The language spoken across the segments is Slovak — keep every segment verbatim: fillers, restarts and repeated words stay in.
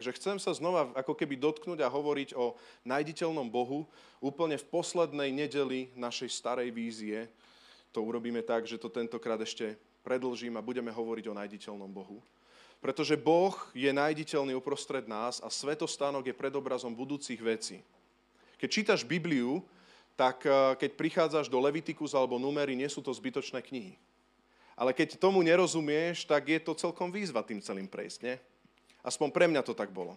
Takže chcem sa znova ako keby dotknúť a hovoriť o nájditeľnom Bohu úplne v poslednej nedeli našej starej vízie. To urobíme tak, že to tentokrát ešte predlžím a budeme hovoriť o nájditeľnom Bohu. Pretože Boh je nájditeľný uprostred nás a svetostánok je predobrazom budúcich vecí. Keď čítaš Bibliu, tak keď prichádzaš do Levitikus alebo Númery, nie sú to zbytočné knihy. Ale keď tomu nerozumieš, tak je to celkom výzva tým celým prejsť, nie? Aspoň pre mňa to tak bolo.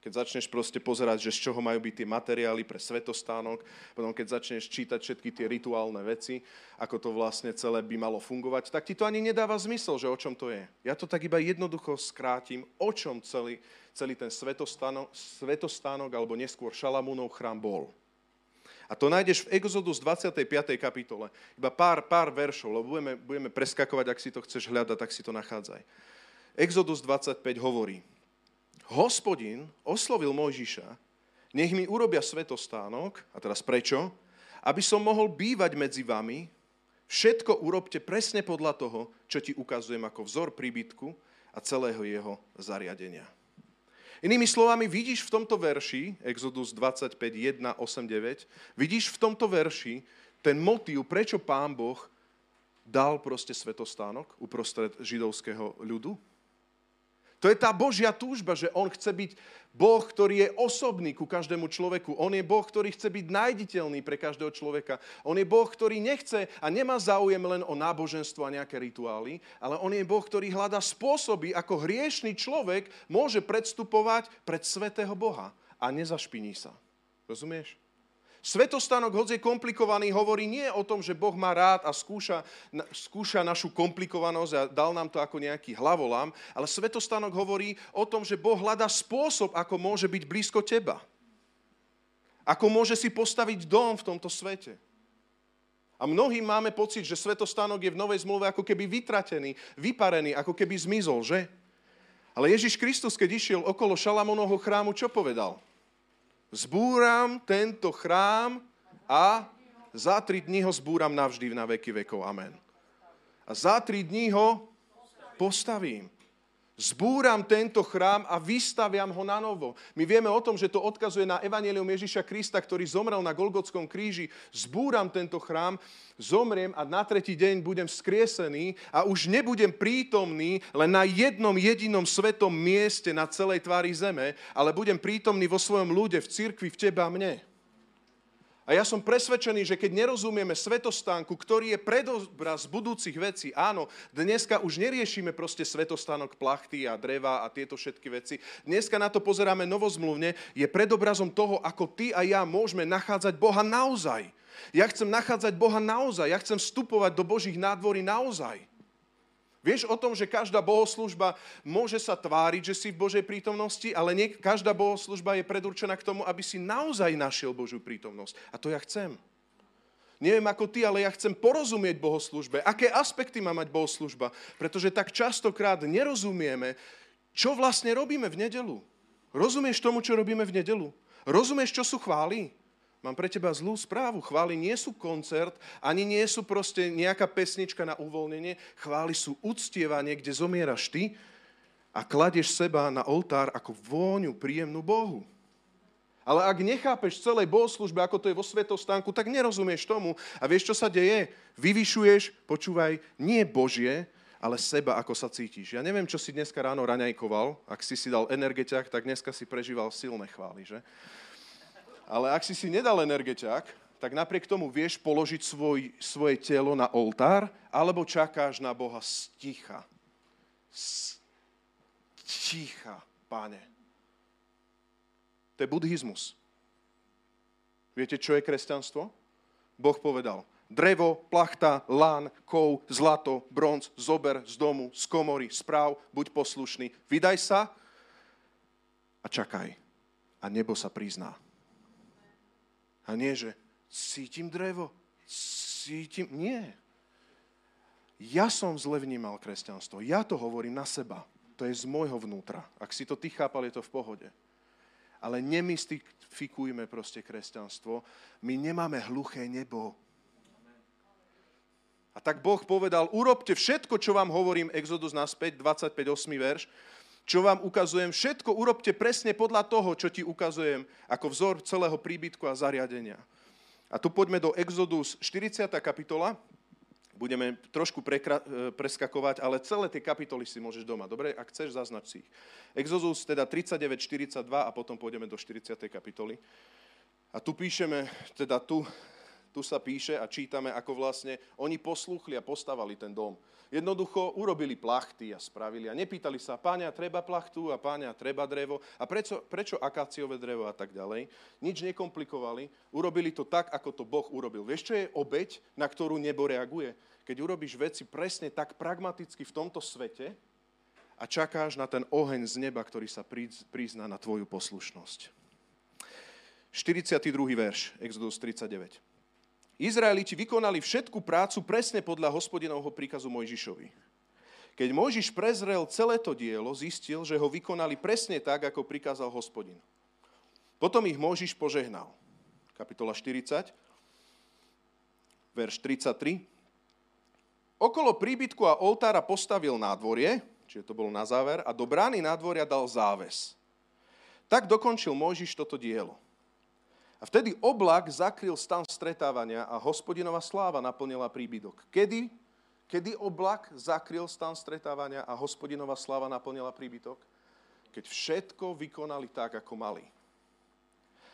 Keď začneš proste pozerať, že z čoho majú byť tie materiály pre svetostánok, potom keď začneš čítať všetky tie rituálne veci, ako to vlastne celé by malo fungovať, tak ti to ani nedáva zmysel, že o čom to je. Ja to tak iba jednoducho skrátim, o čom celý, celý ten svetostánok, svetostánok alebo neskôr Šalamúnov chrám bol. A to nájdeš v Exodus dvadsiatej piatej kapitole. Iba pár, pár veršov, lebo budeme, budeme preskakovať, ak si to chceš hľadať, tak si to nachádzaj. Exodus dvadsaťpäť hovorí: Hospodin oslovil Mojžiša, nech mi urobia svetostánok, a teraz prečo? Aby som mohol bývať medzi vami, všetko urobte presne podľa toho, čo ti ukazujem ako vzor príbytku a celého jeho zariadenia. Inými slovami, vidíš v tomto verši, Exodus dvadsaťpäť, jeden, osem, deväť, vidíš v tomto verši ten motív, prečo Pán Boh dal proste svetostánok uprostred židovského ľudu? To je tá Božia túžba, že on chce byť Boh, ktorý je osobný ku každému človeku. On je Boh, ktorý chce byť nájditeľný pre každého človeka. On je Boh, ktorý nechce a nemá záujem len o náboženstvo a nejaké rituály, ale on je Boh, ktorý hľadá spôsoby, ako hriešný človek môže predstupovať pred svätého Boha a nezašpiní sa. Rozumieš? Svetostánok, hoci je komplikovaný, hovorí nie o tom, že Boh má rád a skúša, skúša našu komplikovanosť a dal nám to ako nejaký hlavolám, ale svetostánok hovorí o tom, že Boh hľadá spôsob, ako môže byť blízko teba. Ako môže si postaviť dom v tomto svete. A mnohí máme pocit, že svetostánok je v Novej zmluve ako keby vytratený, vyparený, ako keby zmizol, že? Ale Ježiš Kristus, keď išiel okolo Šalamónovho chrámu, čo povedal? Zbúram tento chrám a za tri dní ho zbúram navždy na veky vekov. Amen. A za tri dní ho postavím. Zbúram tento chrám a vystaviam ho na novo. My vieme o tom, že to odkazuje na evanjelium Ježiša Krista, ktorý zomrel na Golgotskom kríži. Zbúram tento chrám, zomriem a na tretí deň budem vzkriesený a už nebudem prítomný len na jednom jedinom svetom mieste na celej tvári zeme, ale budem prítomný vo svojom ľude, v cirkvi, v teba a mne. A ja som presvedčený, že keď nerozumieme svetostánku, ktorý je predobraz budúcich vecí, áno, dneska už neriešime proste svetostánok plachty a dreva a tieto všetky veci. Dneska na to pozeráme novozmluvne, je predobrazom toho, ako ty a ja môžeme nachádzať Boha naozaj. Ja chcem nachádzať Boha naozaj, ja chcem vstupovať do Božích nádvorí naozaj. Vieš o tom, že každá bohoslužba môže sa tváriť, že si v Božej prítomnosti, ale nie každá bohoslužba je predurčená k tomu, aby si naozaj našiel Božiu prítomnosť. A to ja chcem. Neviem ako ty, ale ja chcem porozumieť bohoslužbe. Aké aspekty má mať bohoslužba? Pretože tak častokrát nerozumieme, čo vlastne robíme v nedeľu. Rozumieš tomu, čo robíme v nedeľu? Rozumieš, čo sú chvály? Mám pre teba zlú správu. Chvály nie sú koncert, ani nie sú proste nejaká pesnička na uvoľnenie. Chvály sú uctievanie, kde zomieraš ty a kladieš seba na oltár ako vôňu príjemnú Bohu. Ale ak nechápeš celej bohoslužbe, ako to je vo svetostánku, tak nerozumieš tomu. A vieš, čo sa deje? Vyvyšuješ, počúvaj, nie Božie, ale seba, ako sa cítiš. Ja neviem, čo si dneska ráno raňajkoval. Ak si si dal energetiak, tak dneska si prežíval silné chvály, že? Ale ak si si nedal energetiak, tak napriek tomu vieš položiť svoj, svoje telo na oltár, alebo čakáš na Boha sticha. Sticha, Pane. To je buddhizmus. Viete, čo je kresťanstvo? Boh povedal: drevo, plachta, lán, kov, zlato, bronz, zober z domu, z komory, správ, buď poslušný, vydaj sa a čakaj. A nebo sa prizná. A nie, že cítim drevo, cítim... Nie. Ja som zle vnímal kresťanstvo. Ja to hovorím na seba. To je z môjho vnútra. Ak si to ty chápal, je to v pohode. Ale nemystifikujme proste kresťanstvo. My nemáme hluché nebo. A tak Boh povedal, urobte všetko, čo vám hovorím, Exodus naspäť, dvadsaťpäť, osem verš. Čo vám ukazujem, všetko urobte presne podľa toho, čo ti ukazujem, ako vzor celého príbytku a zariadenia. A tu poďme do Exodus štyridsiata kapitola. Budeme trošku prekra- preskakovať, ale celé tie kapitoly si môžeš doma. Dobre, ak chceš, zaznač si ich. Exodus teda tridsaťdeväť, štyridsaťdva a potom pôjdeme do štyridsiatej kapitoly. A tu píšeme, teda tu, tu sa píše a čítame, ako vlastne oni poslúchli a postavali ten dom. Jednoducho urobili plachty a spravili a nepýtali sa, páňa, treba plachtu a páňa, treba drevo a prečo, prečo akáciové drevo a tak ďalej. Nič nekomplikovali, urobili to tak, ako to Boh urobil. Vieš, čo je obeť, na ktorú nebo reaguje? Keď urobíš veci presne tak pragmaticky v tomto svete a čakáš na ten oheň z neba, ktorý sa prizná na tvoju poslušnosť. štyridsiaty druhý verš, Exodus tridsaťdeväť. Izraeliti vykonali všetku prácu presne podľa Hospodinovho príkazu Mojžišovi. Keď Mojžiš prezrel celé to dielo, zistil, že ho vykonali presne tak, ako prikázal Hospodin. Potom ich Mojžiš požehnal. Kapitola štyridsať, verš tridsaťtri. Okolo príbytku a oltára postavil nádvorie, čiže to bolo na záver, a do brány nádvoria dal záves. Tak dokončil Mojžiš toto dielo. A vtedy oblak zakryl stan stretávania a Hospodinova sláva naplnila príbytok. Kedy? Kedy oblak zakryl stan stretávania a Hospodinova sláva naplnila príbytok? Keď všetko vykonali tak, ako mali.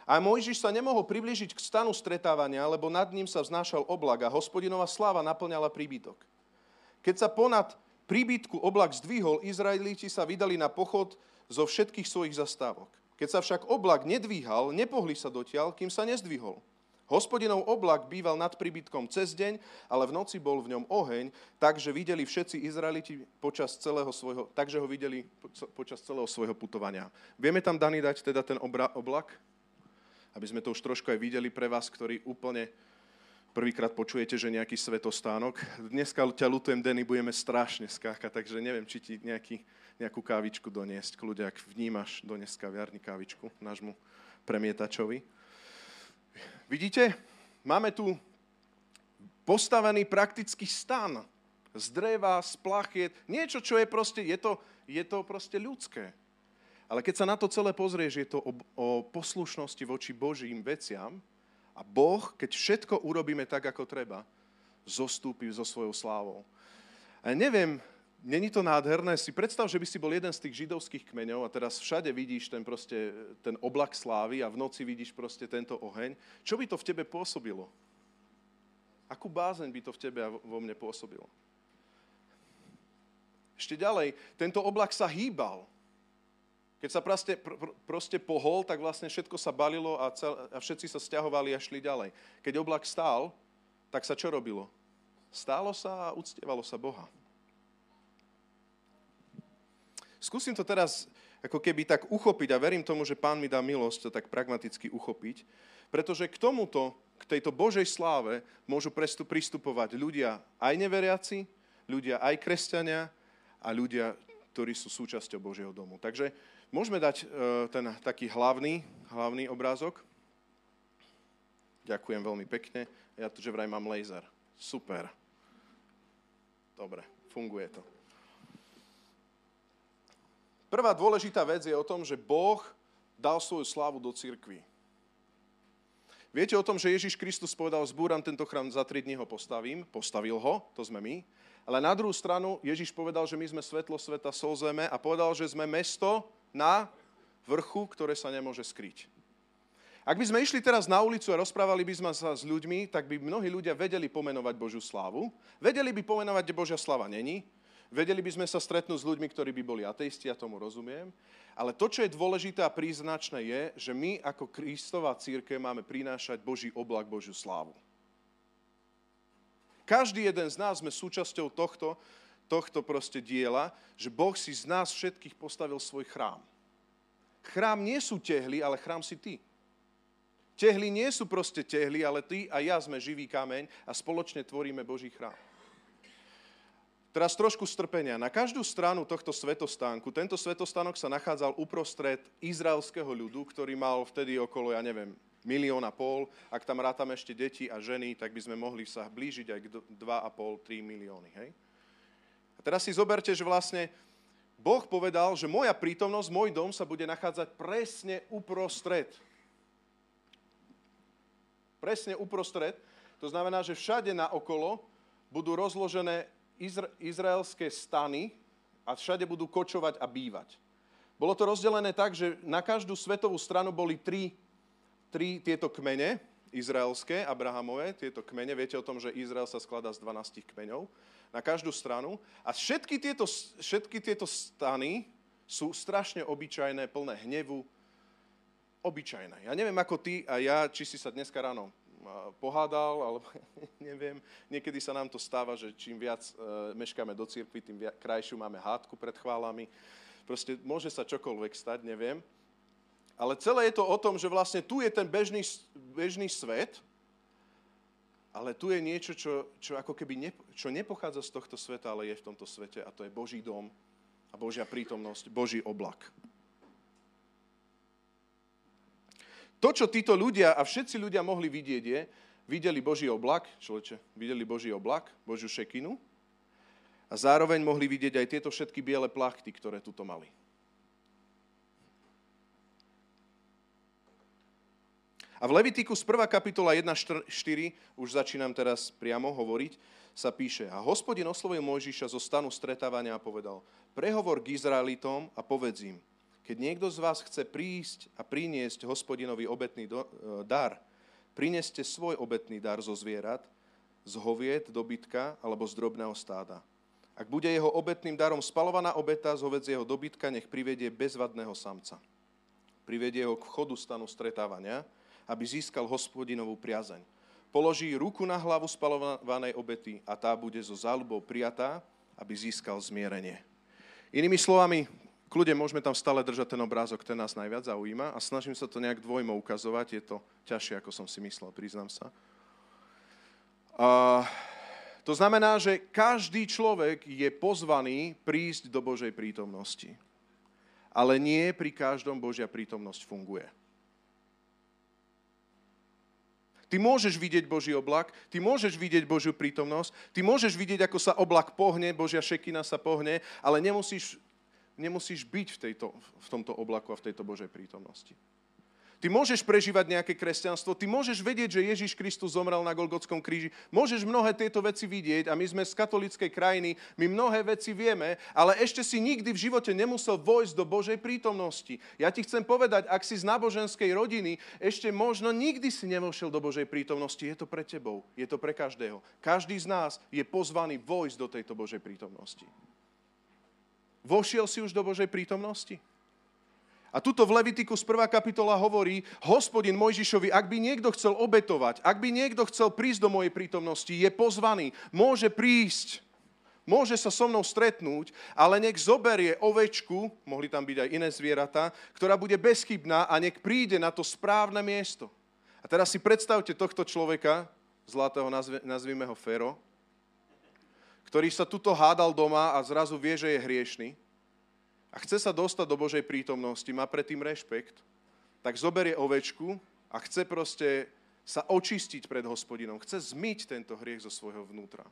A Mojžiš sa nemohol priblížiť k stanu stretávania, lebo nad ním sa vznášal oblak a Hospodinova sláva naplňala príbytok. Keď sa ponad príbytku oblak zdvihol, Izraeliti sa vydali na pochod zo všetkých svojich zastávok. Keď sa však oblak nedvíhal, nepohli sa dotiaľ, kým sa nezdvihol. Hospodinov oblak býval nad príbytkom cez deň, ale v noci bol v ňom oheň, takže videli všetci Izraeliti počas celého svojho, takže ho videli počas celého svojho putovania. Vieme tam, Dani, dať teda ten obra, oblak? Aby sme to už trošku aj videli pre vás, ktorí úplne prvýkrát počujete, že nejaký svetostánok. Dneska ťa ľutujem, Danny, budeme strašne skákať, takže neviem, či ti nejaký, nejakú kávičku doniesť. Kľudia, ak vnímaš, doniesť kaviarni kávičku nášmu premietačovi. Vidíte? Máme tu postavený praktický stan z dreva, z plachiet. Niečo, čo je proste, je to, je to proste ľudské. Ale keď sa na to celé pozrieš, je to o, o poslušnosti voči Božím veciam. A Boh, keď všetko urobíme tak, ako treba, zostúpi so svojou slávou. A neviem, není to nádherné? Si predstav, že by si bol jeden z tých židovských kmeňov a teraz všade vidíš ten, proste, ten oblak slávy a v noci vidíš proste tento oheň. Čo by to v tebe pôsobilo? Akú bázeň by to v tebe a vo mne pôsobilo? Ešte ďalej, tento oblak sa hýbal. Keď sa proste, pr- proste pohol, tak vlastne všetko sa balilo a, cel- a všetci sa sťahovali a šli ďalej. Keď oblak stál, tak sa čo robilo? Stálo sa a uctievalo sa Boha. Skúsim to teraz ako keby tak uchopiť a verím tomu, že Pán mi dá milosť to tak pragmaticky uchopiť, pretože k tomuto, k tejto Božej sláve môžu pristupovať ľudia aj neveriaci, ľudia aj kresťania a ľudia, ktorí sú súčasťou Božieho domu. Takže môžeme dať ten taký hlavný, hlavný obrázok. Ďakujem veľmi pekne. Ja tu že vraj mám laser. Super. Dobre, funguje to. Prvá dôležitá vec je o tom, že Boh dal svoju slávu do cirkvi. Viete o tom, že Ježiš Kristus povedal, zbúram tento chrám, za tri dni ho postavím. Postavil ho, to sme my. Ale na druhú stranu Ježiš povedal, že my sme svetlo sveta, sol zeme a povedal, že sme mesto na vrchu, ktoré sa nemôže skryť. Ak by sme išli teraz na ulicu a rozprávali by sme sa s ľuďmi, tak by mnohí ľudia vedeli pomenovať Božiu slávu, vedeli by pomenovať, kde Božia sláva není, vedeli by sme sa stretnúť s ľuďmi, ktorí by boli ateisti, ja tomu rozumiem, ale to, čo je dôležité a príznačné je, že my ako Kristova cirkev máme prinášať Boží oblak, Božiu slávu. Každý jeden z nás sme súčasťou tohto, tohto proste diela, že Boh si z nás všetkých postavil svoj chrám. Chrám nie sú tehly, ale chrám si ty. Tehly nie sú proste tehly, ale ty a ja sme živý kameň a spoločne tvoríme Boží chrám. Teraz trošku strpenia. Na každú stranu tohto svetostánku, tento svetostánok sa nachádzal uprostred izraelského ľudu, ktorý mal vtedy okolo, ja neviem, milión a pol, ak tam rátame ešte deti a ženy, tak by sme mohli sa blížiť aj k dva a pol, tri milióny. Hej? A teraz si zoberte, že vlastne Boh povedal, že moja prítomnosť, môj dom sa bude nachádzať presne uprostred. Presne uprostred. To znamená, že všade naokolo budú rozložené izra- izraelské stany a všade budú kočovať a bývať. Bolo to rozdelené tak, že na každú svetovú stranu boli tri, tri tieto kmene, izraelské, Abrahamové, tieto kmene. Viete o tom, že Izrael sa skladá z dvanástich kmeňov na každú stranu. A všetky tieto, všetky tieto stany sú strašne obyčajné, plné hnevu. Obyčajné. Ja neviem, ako ty a ja, či si sa dneska ráno pohádal, alebo neviem. Niekedy sa nám to stáva, že čím viac meškáme do cirkvi, tým viac, krajšiu máme hádku pred chválami. Proste môže sa čokoľvek stať, neviem. Ale celé je to o tom, že vlastne tu je ten bežný, bežný svet, ale tu je niečo, čo, čo ako keby ne, čo nepochádza z tohto sveta, ale je v tomto svete, a to je Boží dom a Božia prítomnosť, Boží oblak. To, čo títo ľudia a všetci ľudia mohli vidieť, je, videli Boží oblak, človeče, videli Boží oblak, Božiu šekinu, a zároveň mohli vidieť aj tieto všetky biele plachty, ktoré tuto mali. A v Levitikus prvá kapitola jedna štyri, už začínam teraz priamo hovoriť, sa píše: A Hospodin oslovil Mojžiša zo stanu stretávania a povedal: Prehovor k Izraelitom a povedz im, keď niekto z vás chce prísť a priniesť Hospodinovi obetný dar, prineste svoj obetný dar zo zvierat, z hoviet, dobytka alebo z drobného stáda. Ak bude jeho obetným darom spalovaná obeta z hovädzieho dobytka, nech privedie bezvadného samca. Privedie ho k vchodu stanu stretávania, aby získal Hospodinovú priazeň. Položí ruku na hlavu spalovanej obety a tá bude so záľubou prijatá, aby získal zmierenie. Inými slovami, kľude môžeme tam stále držať ten obrázok, ten nás najviac zaujíma, a snažím sa to nejak dvojmo ukazovať, je to ťažšie, ako som si myslel, priznám sa. A to znamená, že každý človek je pozvaný prísť do Božej prítomnosti. Ale nie pri každom Božia prítomnosť funguje. Ty môžeš vidieť Boží oblak, ty môžeš vidieť Božiu prítomnosť, ty môžeš vidieť, ako sa oblak pohne, Božia šekina sa pohne, ale nemusíš, nemusíš byť v, tejto, v tomto oblaku a v tejto Božej prítomnosti. Ty môžeš prežívať nejaké kresťanstvo, ty môžeš vedieť, že Ježiš Kristus zomrel na Golgotskom kríži, môžeš mnohé tieto veci vidieť, a my sme z katolíckej krajiny, my mnohé veci vieme, ale ešte si nikdy v živote nemusel vojsť do Božej prítomnosti. Ja ti chcem povedať, ak si z náboženskej rodiny, ešte možno nikdy si nevošiel do Božej prítomnosti, je to pre tebou, je to pre každého. Každý z nás je pozvaný vojsť do tejto Božej prítomnosti. Vošiel si už do Božej prítomnosti? A tuto v Levitikus prvá kapitola hovorí Hospodin Mojžišovi: ak by niekto chcel obetovať, ak by niekto chcel prísť do mojej prítomnosti, je pozvaný, môže prísť, môže sa so mnou stretnúť, ale nech zoberie ovečku, mohli tam byť aj iné zvieratá, ktorá bude bezchybná, a nech príde na to správne miesto. A teraz si predstavte tohto človeka, zlatého, nazvime ho Fero, ktorý sa tuto hádal doma a zrazu vie, že je hriešný a chce sa dostať do Božej prítomnosti, má predtým rešpekt, tak zoberie ovečku a chce proste sa očistiť pred Hospodinom. Chce zmyť tento hriech zo svojho vnútra.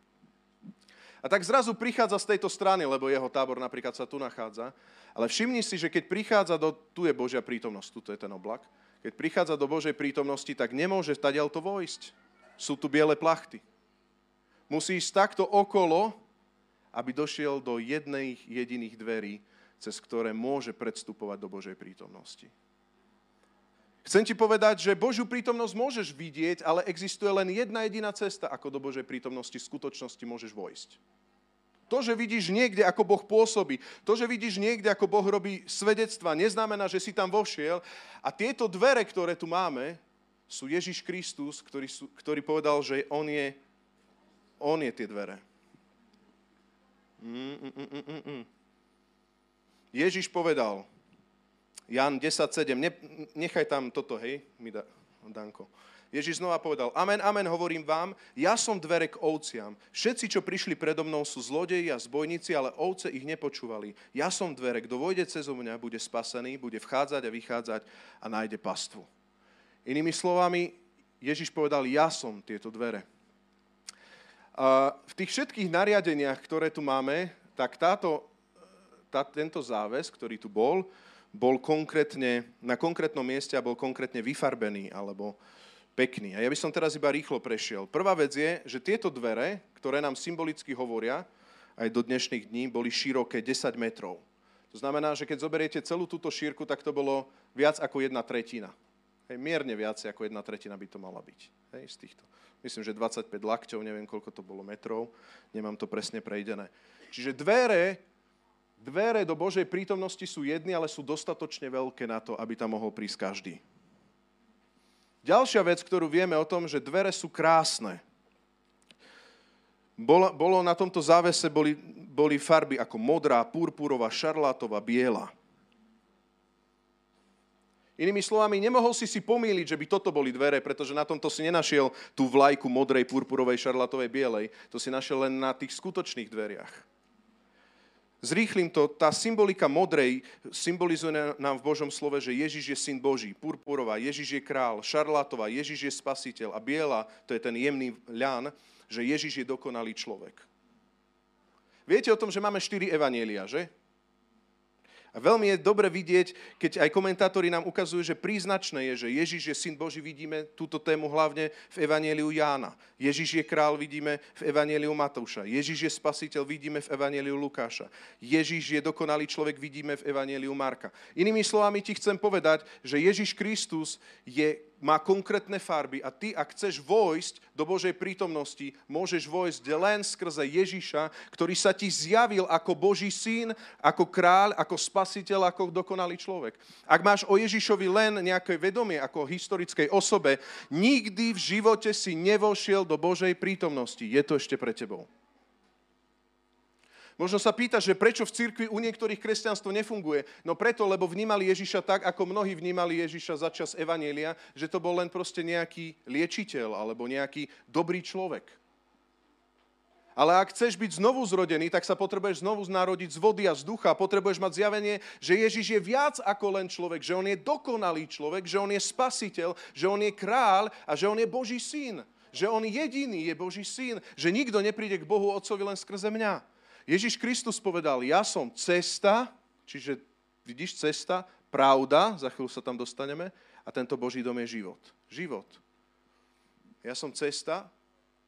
A tak zrazu prichádza z tejto strany, lebo jeho tábor napríklad sa tu nachádza, ale všimni si, že keď prichádza do... Tu je Božia prítomnosť, tu je ten oblak. Keď prichádza do Božej prítomnosti, tak nemôže tadiaľ to vojsť. Sú tu biele plachty. Musí ísť takto okolo, aby došiel do jednej jediných dverí, cez ktoré môže predstupovať do Božej prítomnosti. Chcem ti povedať, že Božiu prítomnosť môžeš vidieť, ale existuje len jedna jediná cesta, ako do Božej prítomnosti v skutočnosti môžeš vojsť. To, že vidíš niekde, ako Boh pôsobí, to, že vidíš niekde, ako Boh robí svedectva, neznamená, že si tam vošiel. A tieto dvere, ktoré tu máme, sú Ježiš Kristus, ktorý, sú, ktorý povedal, že On je, on je tie dvere. Mm, mm, mm, mm, mm. Ježiš povedal, Jan desať sedem, ne, nechaj tam toto, hej, mi da, Danko. Ježiš znova povedal: amen, amen, hovorím vám, ja som dvere k ovciam. Všetci, čo prišli predo mnou, sú zlodeji a zbojníci, ale ovce ich nepočúvali. Ja som dvere, kto vojde cez mňa, bude spasený, bude vchádzať a vychádzať a nájde pastvu. Inými slovami, Ježiš povedal: ja som tieto dvere. A v tých všetkých nariadeniach, ktoré tu máme, tak táto... tá, tento záväz, ktorý tu bol, bol konkrétne, na konkrétnom mieste a bol konkrétne vyfarbený alebo pekný. A ja by som teraz iba rýchlo prešiel. Prvá vec je, že tieto dvere, ktoré nám symbolicky hovoria, aj do dnešných dní, boli široké desať metrov. To znamená, že keď zoberiete celú túto šírku, tak to bolo viac ako jedna tretina. Hej, mierne viac ako jedna tretina by to mala byť. Hej, z týchto. Myslím, že dvadsaťpäť lakťov, neviem, koľko to bolo metrov. Nemám to presne prejdené. Čiže dvere, dvere do Božej prítomnosti sú jedny, ale sú dostatočne veľké na to, aby tam mohol prísť každý. Ďalšia vec, ktorú vieme o tom, že dvere sú krásne. Bolo, bolo na tomto závese boli, boli farby ako modrá, purpurová, šarlátová, biela. Inými slovami, nemohol si si pomýliť, že by toto boli dvere, pretože na tomto si nenašiel tú vlajku modrej, purpurovej, šarlátovej, bielej. To si našiel len na tých skutočných dveriach. Zrýchlim to, tá symbolika modrej symbolizuje nám v Božom slove, že Ježiš je syn Boží, purpurová, Ježiš je král, šarlátová, Ježiš je spasiteľ a biela, to je ten jemný ľan, že Ježiš je dokonalý človek. Viete o tom, že máme štyri evanjelia, že? A veľmi je dobre vidieť, keď aj komentátori nám ukazujú, že príznačné je, že Ježiš je syn Boží, vidíme túto tému hlavne v evanjeliu Jána. Ježiš je král, vidíme v evanjeliu Matúša. Ježiš je spasiteľ, vidíme v evanjeliu Lukáša. Ježiš je dokonalý človek, vidíme v evanjeliu Marka. Inými slovami ti chcem povedať, že Ježiš Kristus je má konkrétne farby a ty, ak chceš vojsť do Božej prítomnosti, môžeš vojsť len skrze Ježiša, ktorý sa ti zjavil ako Boží syn, ako kráľ, ako spasiteľ, ako dokonalý človek. Ak máš o Ježišovi len nejaké vedomie ako o historickej osobe, nikdy v živote si nevošiel do Božej prítomnosti. Je to ešte pre tebou. Možno sa pýtaš, že prečo v cirkvi u niektorých kresťanstvo nefunguje. No preto, lebo vnímali Ježiša tak, ako mnohí vnímali Ježiša za čas evanjelia, že to bol len proste nejaký liečiteľ alebo nejaký dobrý človek. Ale ak chceš byť znovu zrodený, tak sa potrebuješ znovu narodiť z vody a z ducha. Potrebuješ mať zjavenie, že Ježiš je viac ako len človek, že on je dokonalý človek, že on je spasiteľ, že on je kráľ a že on je Boží syn. Že on jediný je Boží syn, že nikto nepríde k Bohu Otcovi len skrze mňa. Ježiš Kristus povedal, ja som cesta, čiže vidíš cesta, pravda, za chvíľu sa tam dostaneme, a tento Boží dom je život. Život. Ja som cesta,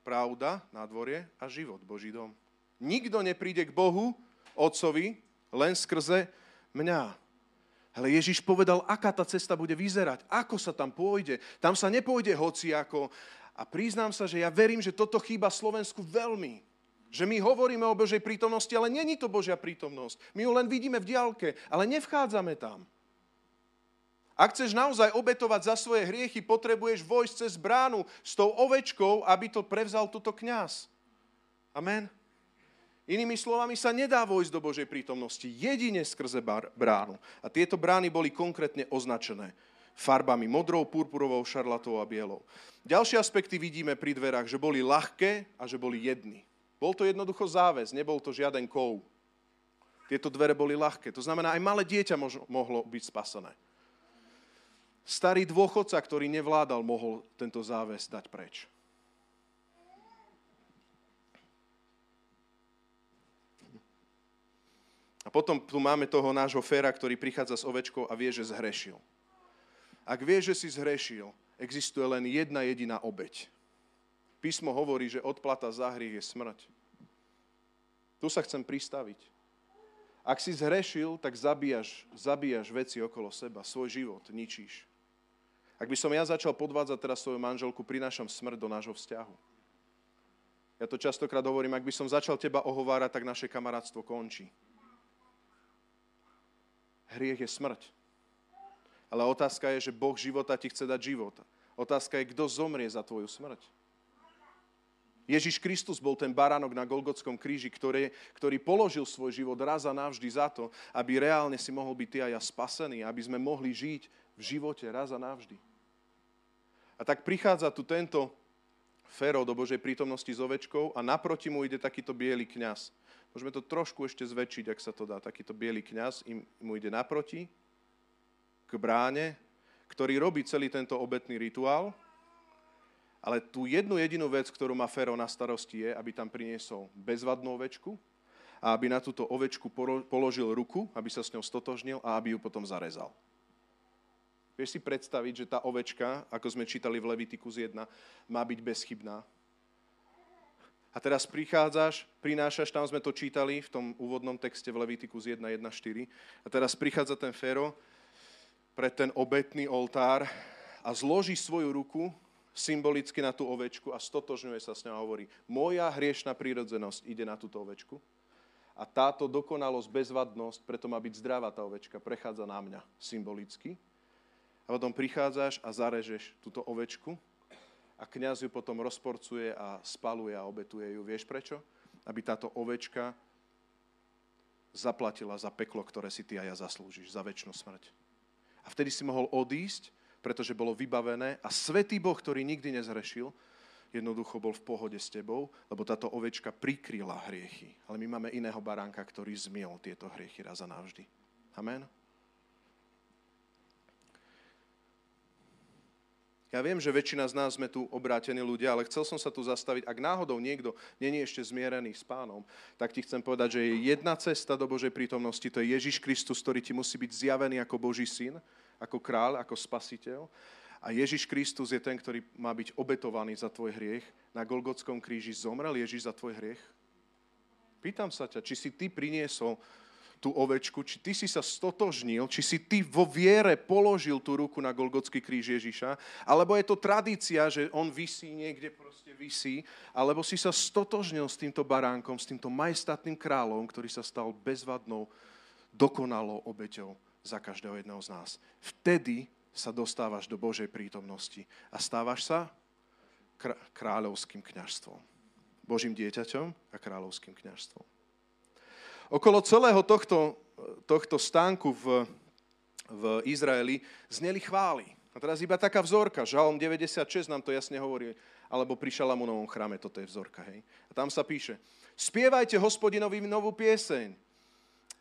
pravda, nádvorie a život, Boží dom. Nikto nepríde k Bohu, Otcovi, len skrze mňa. Ale Ježiš povedal, aká tá cesta bude vyzerať, ako sa tam pôjde. Tam sa nepôjde hociako. A priznám sa, že ja verím, že toto chýba Slovensku veľmi. Že my hovoríme o Božej prítomnosti, ale nie je to Božia prítomnosť. My ju len vidíme v diaľke, ale nevchádzame tam. Ak chceš naozaj obetovať za svoje hriechy, potrebuješ vojsť cez bránu s tou ovečkou, aby to prevzal túto kňaz. Amen. Inými slovami sa nedá vojsť do Božej prítomnosti, jedine skrze bránu. A tieto brány boli konkrétne označené farbami modrou, purpurovou, šarlatovou a bielou. Ďalšie aspekty vidíme pri dverách, že boli ľahké a že boli jedny. Bol to jednoducho záväz, nebol to žiaden kov. Tieto dvere boli ľahké. To znamená, aj malé dieťa mož- mohlo byť spasené. Starý dôchodca, ktorý nevládal, mohol tento záväz dať preč. A potom tu máme toho nášho Féra, ktorý prichádza s ovečkou a vie, že zhrešil. Ak vie, že si zhrešil, existuje len jedna jediná obeť. Písmo hovorí, že odplata za hriech je smrť. Tu sa chcem pristaviť. Ak si zhrešil, tak zabíjaš, zabíjaš veci okolo seba, svoj život ničíš. Ak by som ja začal podvádzať teraz svoju manželku, prinášam smrť do nášho vzťahu. Ja to častokrát hovorím, ak by som začal teba ohovárať, tak naše kamarátstvo končí. Hriech je smrť. Ale otázka je, že Boh života ti chce dať života. Otázka je, kto zomrie za tvoju smrť. Ježiš Kristus bol ten baránok na Golgotskom kríži, ktorý, ktorý položil svoj život raz a navždy za to, aby reálne si mohol byť ty a ja spasený, aby sme mohli žiť v živote raz a navždy. A tak prichádza tu tento Fero do Božej prítomnosti s ovečkou a naproti mu ide takýto biely kňaz. Môžeme to trošku ešte zväčšiť, ak sa to dá. Takýto biely kňaz im, mu ide naproti k bráne, ktorý robí celý tento obetný rituál. Ale tú jednu jedinú vec, ktorú má Fero na starosti je, aby tam priniesol bezvadnú ovečku a aby na túto ovečku položil ruku, aby sa s ňou stotožnil a aby ju potom zarezal. Vieš si predstaviť, že tá ovečka, ako sme čítali v Levitikus jeden, má byť bezchybná? A teraz prichádzaš, prinášaš, tam sme to čítali v tom úvodnom texte v Levitikus jeden, jeden až štyri, a teraz prichádza ten Fero pred ten obetný oltár a zloží svoju ruku symbolicky na tú ovečku a stotožňuje sa s ňou a hovorí: moja hriešna prírodzenosť ide na túto ovečku a táto dokonalosť, bezvadnosť, preto má byť zdravá tá ovečka, prechádza na mňa symbolicky. A potom prichádzaš a zarežeš túto ovečku a kňaz ju potom rozporcuje a spaluje a obetuje ju. Vieš prečo? Aby táto ovečka zaplatila za peklo, ktoré si ty a ja zaslúžiš, za večnú smrť. A vtedy si mohol odísť, pretože bolo vybavené a svätý Boh, ktorý nikdy nezhrešil, jednoducho bol v pohode s tebou, lebo táto ovečka prikryla hriechy. Ale my máme iného baránka, ktorý zmiel tieto hriechy raz a navždy. Amen. Ja viem, že väčšina z nás sme tu obrátení ľudia, ale chcel som sa tu zastaviť. Ak náhodou niekto není ešte zmierený s Pánom, tak ti chcem povedať, že je jedna cesta do Božej prítomnosti, to je Ježiš Kristus, ktorý ti musí byť zjavený ako Boží syn, ako kráľ, ako spasiteľ. A Ježiš Kristus je ten, ktorý má byť obetovaný za tvoj hriech. Na Golgotskom kríži zomrel Ježiš za tvoj hriech? Pýtam sa ťa, či si ty priniesol tú ovečku, či ty si sa stotožnil, či si ty vo viere položil tú ruku na Golgotský kríž Ježiša, alebo je to tradícia, že on visí niekde, proste visí, alebo si sa stotožnil s týmto baránkom, s týmto majestátnym kráľom, ktorý sa stal bezvadnou, dokonalou obeťou za každého jedného z nás. Vtedy sa dostávaš do Božej prítomnosti a stávaš sa kráľovským kňazstvom. Božím dieťaťom a kráľovským kňazstvom. Okolo celého tohto, tohto stánku v, v Izraeli zneli chvály. A teraz iba taká vzorka. Žalm deväťdesiatšesť nám to jasne hovorí, alebo pri Šalamunovom chráme, toto je vzorka. Hej? A tam sa píše: spievajte Hospodinovi novú pieseň,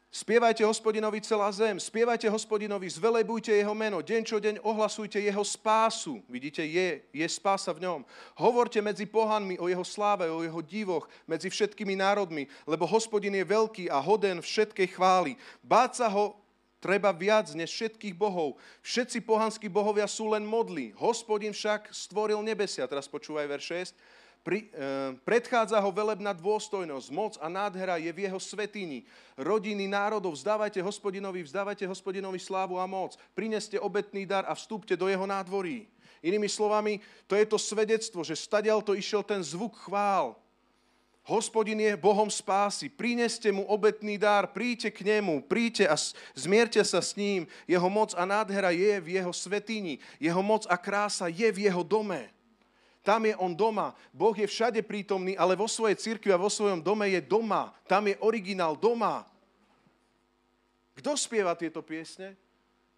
spievajte Hospodinovi celá zem, spievajte Hospodinovi, zvelebujte jeho meno, deň čo deň ohlasujte jeho spásu. Vidíte, je, je spása v ňom. Hovorte medzi pohanmi o jeho sláve, o jeho divoch, medzi všetkými národmi, lebo Hospodin je veľký a hoden všetkej chvály. Báť sa ho treba viac než všetkých bohov. Všetci pohanskí bohovia sú len modly. Hospodin však stvoril nebesia. Teraz počúvaj verš šesť. Pri, e, predchádza ho velebná dôstojnosť, moc a nádhera je v jeho svätyni. Rodiny národov, vzdávajte Hospodinovi, vzdávajte Hospodinovi slávu a moc. Prineste obetný dar a vstúpte do jeho nádvorí. Inými slovami, to je to svedectvo, že stadiaľto išiel ten zvuk chvál. Hospodin je Bohom spásy. Prineste mu obetný dar, príďte k nemu, príďte a zmierte sa s ním. Jeho moc a nádhera je v jeho svätyni. Jeho moc a krása je v jeho dome. Tam je on doma. Boh je všade prítomný, ale vo svojej cirkvi a vo svojom dome je doma. Tam je originál doma. Kto spieva tieto piesne?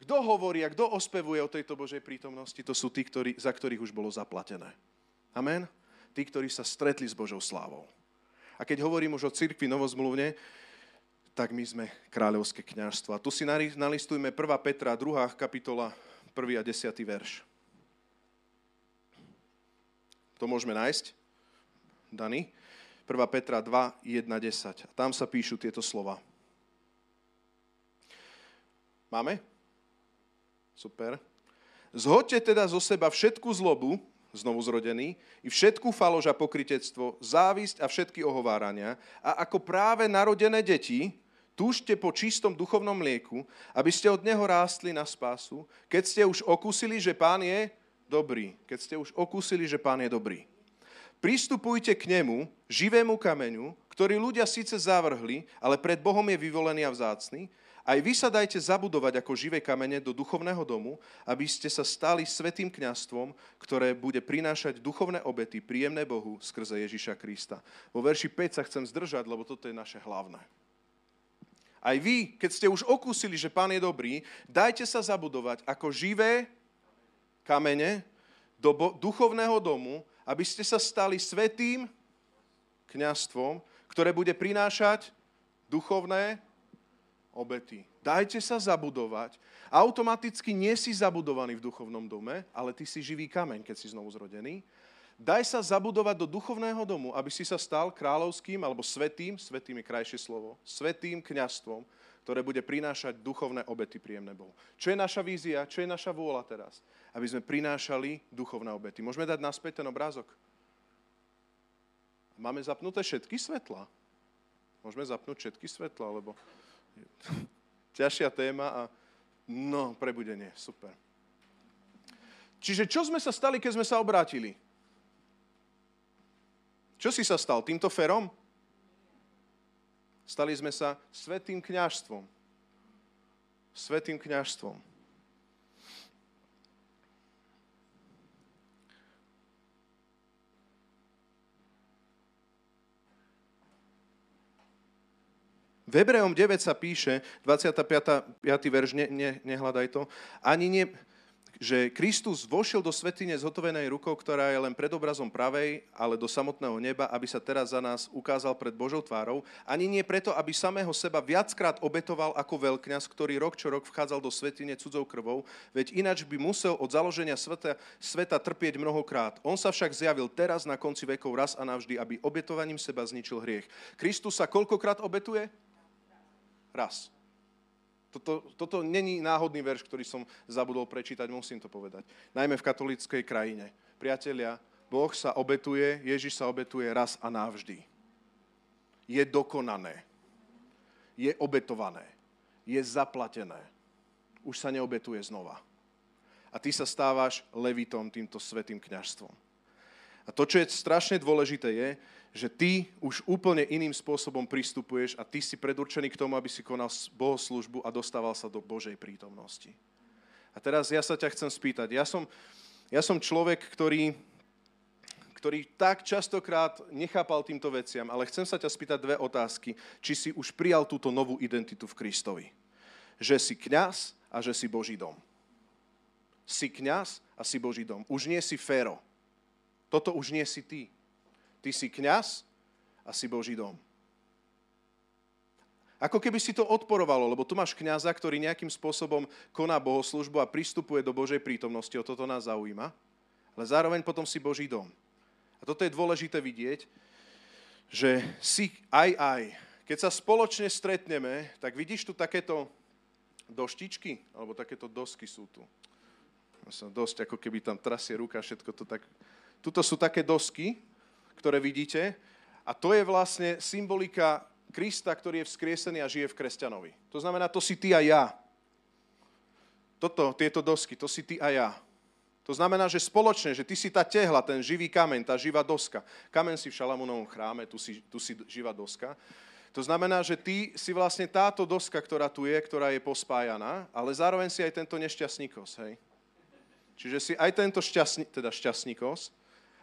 Kto hovorí a kto ospevuje o tejto Božej prítomnosti? To sú tí, ktorí, za ktorých už bolo zaplatené. Amen? Tí, ktorí sa stretli s Božou slávou. A keď hovorím už o cirkvi novozmluvne, tak my sme kráľovské kňazstvo. A tu si nalistujme prvá Petra, druhá kapitola, prvý a desiaty verš. To môžeme nájsť, Dani. prvá Petra dva, jeden, desať. A tam sa píšu tieto slova. Máme? Super. Zhoďte teda zo seba všetku zlobu, znovu zrodený, i všetku falož a pokrytectvo, závisť a všetky ohovárania. A ako práve narodené deti, túžte po čistom duchovnom mlieku, aby ste od neho rástli na spásu, keď ste už okúsili, že Pán je dobrý, keď ste už okúsili, že Pán je dobrý. Pristupujte k nemu, živému kameňu, ktorý ľudia síce zavrhli, ale pred Bohom je vyvolený a vzácny. Aj vy sa dajte zabudovať ako živé kamene do duchovného domu, aby ste sa stali svätým kňazstvom, ktoré bude prinášať duchovné obety príjemné Bohu skrze Ježiša Krista. Vo verši päť sa chcem zdržať, lebo toto je naše hlavné. Aj vy, keď ste už okúsili, že Pán je dobrý, dajte sa zabudovať ako živé kamene do bo- duchovného domu, aby ste sa stali svätým kňazstvom, ktoré bude prinášať duchovné obety. Dajte sa zabudovať. Automaticky nie si zabudovaný v duchovnom dome, ale ty si živý kameň, keď si znovu zrodený. Daj sa zabudovať do duchovného domu, aby si sa stal kráľovským alebo svätým, svätým je krajšie slovo, svätým kňazstvom, ktoré bude prinášať duchovné obety príjemné Bohu. Čo je naša vízia, čo je naša vôľa teraz? Aby sme prinášali duchovné obety. Môžeme dať naspäť ten obrázok? Máme zapnuté všetky svetlá. Môžeme zapnúť všetky svetlá, lebo je ťažšia téma a no, prebudenie, super. Čiže čo sme sa stali, keď sme sa obrátili? Čo si sa stal? Týmto ferom? Stali sme sa svätým kňazstvom. Svätým kňazstvom. V Hebrejom deviatom sa píše, dvadsiaty piaty verš, ne, ne, nehľadaj to, ani nie... že Kristus vošiel do svätyne zhotovenej rukou, ktorá je len pred obrazom pravej, ale do samotného neba, aby sa teraz za nás ukázal pred Božou tvárou, ani nie preto, aby samého seba viackrát obetoval ako veľkňaz, ktorý rok čo rok vchádzal do svätyne cudzou krvou, veď ináč by musel od založenia sveta, sveta trpieť mnohokrát. On sa však zjavil teraz na konci vekov raz a navždy, aby obetovaním seba zničil hriech. Kristus sa koľkokrát obetuje? Raz. Toto, toto není náhodný verš, ktorý som zabudol prečítať, musím to povedať. Najmä v katolíckej krajine. Priatelia, Boh sa obetuje, Ježiš sa obetuje raz a navždy. Je dokonané. Je obetované. Je zaplatené. Už sa neobetuje znova. A ty sa stávaš levitom, týmto svätým kňazstvom. A to, čo je strašne dôležité, je, že ty už úplne iným spôsobom pristupuješ a ty si predurčený k tomu, aby si konal bohoslúžbu a dostával sa do Božej prítomnosti. A teraz ja sa ťa chcem spýtať. Ja som, ja som človek, ktorý, ktorý tak častokrát nechápal týmto veciam, ale chcem sa ťa spýtať dve otázky. Či si už prijal túto novú identitu v Kristovi. Že si kňaz a že si Boží dom. Si kňaz a si Boží dom. Už nie si féro. Toto už nie si ty. Ty si kňaz a si Boží dom. Ako keby si to odporovalo, lebo tu máš kňaza, ktorý nejakým spôsobom koná bohoslúžbu a pristupuje do Božej prítomnosti, o toto nás zaujíma, ale zároveň potom si Boží dom. A toto je dôležité vidieť, že si aj aj. Keď sa spoločne stretneme, tak vidíš tu takéto doštičky, alebo takéto dosky sú tu. Dosť, ako keby tam trasie ruka, všetko to tak... Tuto sú také dosky, ktoré vidíte. A to je vlastne symbolika Krista, ktorý je vzkriesený a žije v kresťanovi. To znamená, to si ty a ja. Toto, tieto dosky, to si ty a ja. To znamená, že spoločne, že ty si tá tehla, ten živý kameň, tá živá doska. Kameň si v Šalamúnovom chráme, tu si, tu si živá doska. To znamená, že ty si vlastne táto doska, ktorá tu je, ktorá je pospájaná, ale zároveň si aj tento nešťastníkos, hej. Čiže si aj tento šťastní, teda šťastníkos,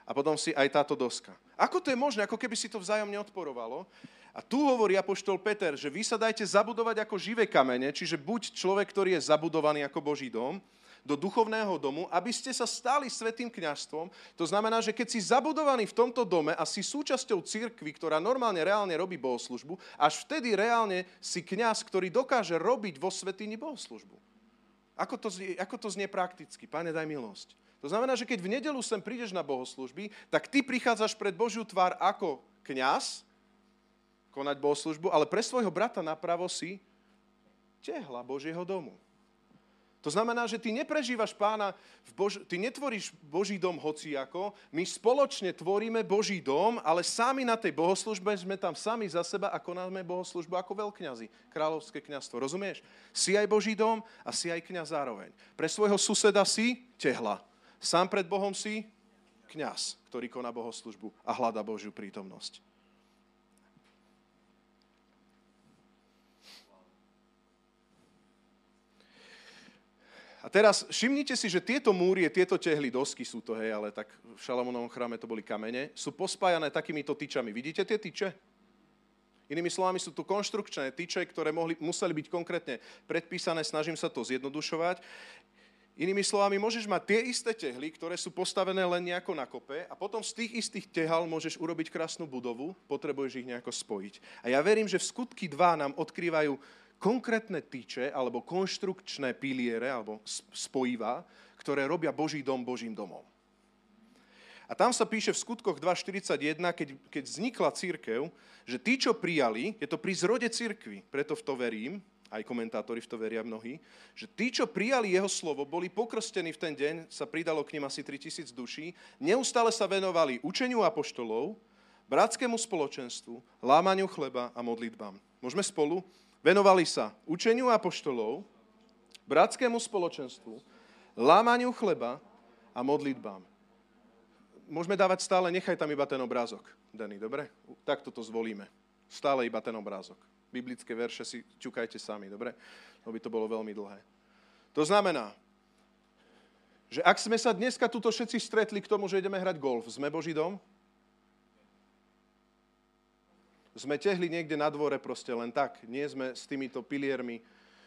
a potom si aj táto doska. Ako to je možné? Ako keby si to vzájomne odporovalo. A tu hovorí apoštol Peter, že vy sa dajte zabudovať ako živé kamene, čiže buď človek, ktorý je zabudovaný ako Boží dom, do duchovného domu, aby ste sa stali svätým kňazstvom. To znamená, že keď si zabudovaný v tomto dome a si súčasťou cirkvi, ktorá normálne, reálne robí bohoslúžbu, až vtedy reálne si kňaz, ktorý dokáže robiť vo svätyni bohoslúžbu. Ako to, ako to znie prakticky? Pane, daj milosť. To znamená, že keď v nedeľu sem prídeš na bohoslúžby, tak ty prichádzaš pred Božiu tvár ako kňaz konať bohoslúžbu, ale pre svojho brata napravo si tehla Božieho domu. To znamená, že ty neprežívaš pána, v Bož... ty netvoríš Boží dom hociako, my spoločne tvoríme Boží dom, ale sami na tej bohoslúžbe sme tam sami za seba a konáme bohoslúžbu ako veľkňazi, kráľovské kňazstvo. Rozumieš? Si aj Boží dom a si aj kňaz zároveň. Pre svojho suseda si tehla. Sám pred Bohom si kňaz, ktorý koná bohoslúžbu a hľadá Božiu prítomnosť. A teraz všimnite si, že tieto múrie, tieto tehly, dosky sú to, hej, ale tak v Šalamúnovom chráme to boli kamene, sú pospájané takýmito tyčami. Vidíte tie tyče? Inými slovami sú tu konštrukčné tyče, ktoré mohli, museli byť konkrétne predpísané, snažím sa to zjednodušovať. Inými slovami, môžeš mať tie isté tehly, ktoré sú postavené len nejako na kope a potom z tých istých tehal môžeš urobiť krásnu budovu, potrebuješ ich nejako spojiť. A ja verím, že v Skutky dva nám odkrývajú konkrétne tyče alebo konštrukčné piliere alebo spojiva, ktoré robia Boží dom Božím domom. A A tam sa píše v Skutkoch dva štyridsaťjeden, keď, keď vznikla cirkev, že tí, čo prijali, je to pri zrode cirkvi, preto v to verím, aj komentátori v to veria mnohí, že tí, čo prijali jeho slovo, boli pokrstení v ten deň, sa pridalo k nim asi tritisíc duší, neustále sa venovali učeniu apoštolov, bratskému spoločenstvu, lámaniu chleba a modlitbám. Môžeme spolu? Venovali sa učeniu apoštolov, bratskému spoločenstvu, lámaniu chleba a modlitbám. Môžeme dávať stále, nechaj tam iba ten obrázok, Dani, dobre? Takto to zvolíme. Stále iba ten obrázok. Biblické verše si ťukajte sami, dobre? No by to bolo veľmi dlhé. To znamená, že ak sme sa dneska tuto všetci stretli k tomu, že ideme hrať golf, sme Boží dom? Sme tehli niekde na dvore proste len tak. Nie sme s týmito piliermi,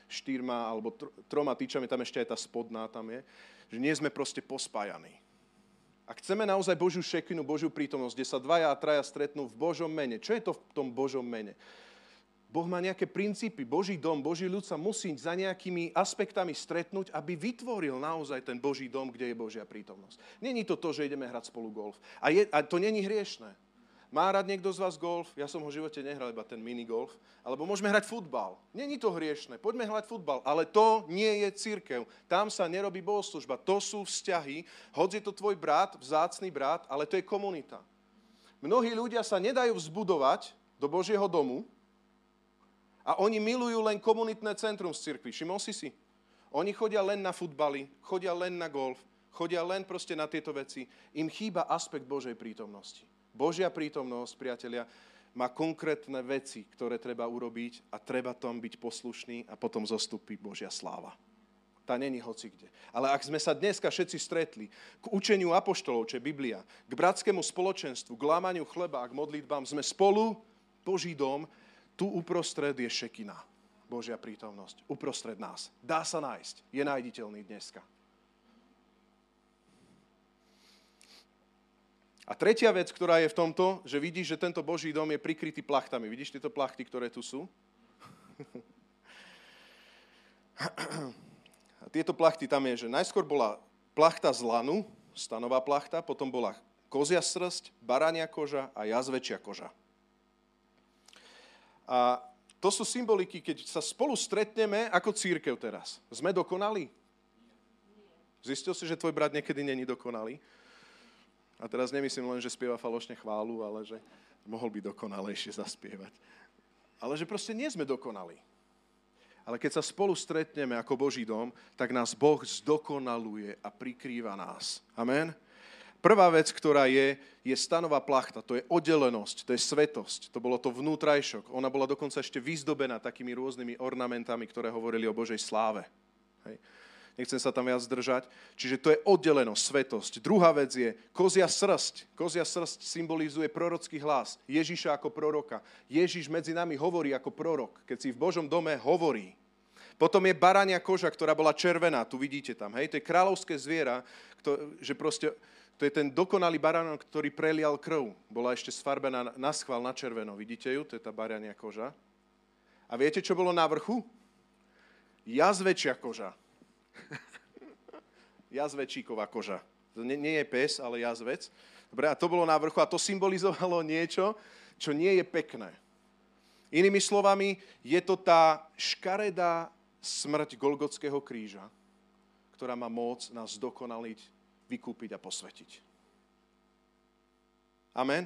štyrma alebo troma tyčami, tam ešte aj tá spodná tam je, že nie sme proste pospájaní. Ak chceme naozaj Božiu šekinu, Božiu prítomnosť, kde sa dvaja a traja stretnú v Božom mene. Čo je to v tom Božom mene? Boh má nejaké princípy, Boží dom, Boží ľud sa musí za nejakými aspektami stretnúť, aby vytvoril naozaj ten Boží dom, kde je Božia prítomnosť. Není to to, že ideme hrať spolu golf. A, je, a to není hriešné. Má rád niekto z vás golf? Ja som ho v živote nehral, iba ten minigolf. Alebo môžeme hrať futbal. Není to hriešné. Poďme hrať futbal. Ale to nie je cirkev. Tam sa nerobí bohoslužba. To sú vzťahy. Hoď je to tvoj brat, vzácny brat, ale to je komunita. Mnohí ľudia sa nedajú vzbudovať do Božieho domu a oni milujú len komunitné centrum z cirkvi. Všimol si si? Oni chodia len na futbaly, chodia len na golf, chodia len proste na tieto veci. Im chýba aspekt Božej prítomnosti. Božia prítomnosť, priatelia, má konkrétne veci, ktoré treba urobiť a treba tam byť poslušný a potom zostupí Božia sláva. Tá není hocikde. Ale ak sme sa dneska všetci stretli k učeniu apoštolov, čo je Biblia, k bratskému spoločenstvu, k lámaniu chleba a k modlitbám, sme spolu, Boží dom, tu uprostred je šekina, Božia prítomnosť, uprostred nás. Dá sa nájsť, je nájditeľný dneska. A tretia vec, ktorá je v tomto, že vidíš, že tento Boží dom je prikrytý plachtami. Vidíš tieto plachty, ktoré tu sú? A tieto plachty tam je, že najskôr bola plachta z lanu, stanová plachta, potom bola kozia srsť, barania koža a jazvečia koža. A to sú symboliky, keď sa spolu stretneme ako cirkev teraz. Sme dokonali? Zistil si, že tvoj brat niekedy není dokonalý? A teraz nemyslím len, že spieva falošne chválu, ale že mohol by dokonalejšie zaspievať. Ale že proste nie sme dokonali. Ale keď sa spolu stretneme ako Boží dom, tak nás Boh zdokonaluje a prikrýva nás. Amen? Prvá vec, ktorá je, je stanová plachta. To je oddelenosť, to je svetosť. To bolo to vnútrajšok. Ona bola dokonca ešte vyzdobená takými rôznymi ornamentami, ktoré hovorili o Božej sláve. Hej. Nechcem sa tam viac zdržať. Čiže to je oddelenosť, svetosť. Druhá vec je kozia srsť. Kozia srsť symbolizuje prorocký hlas Ježiša ako proroka. Ježiš medzi nami hovorí ako prorok, keď si v Božom dome hovorí. Potom je barania koža, ktorá bola červená. Tu vidíte tam. Hej? To je kráľovské zviera, kto, že proste, to je ten dokonalý barán, ktorý prelial krv. Bola ešte sfarbená na schvál na červeno. Vidíte ju? To je tá barania koža. A viete, čo bolo na vrchu? Jazvečia koža. Jazvečíková koža. To nie, nie je pes, ale jazvec. Dobre, a to bolo na vrchu a to symbolizovalo niečo, čo nie je pekné. Inými slovami, je to tá škaredá smrť Golgotského kríža, ktorá má moc nás dokonaliť, vykúpiť a posvetiť. Amen?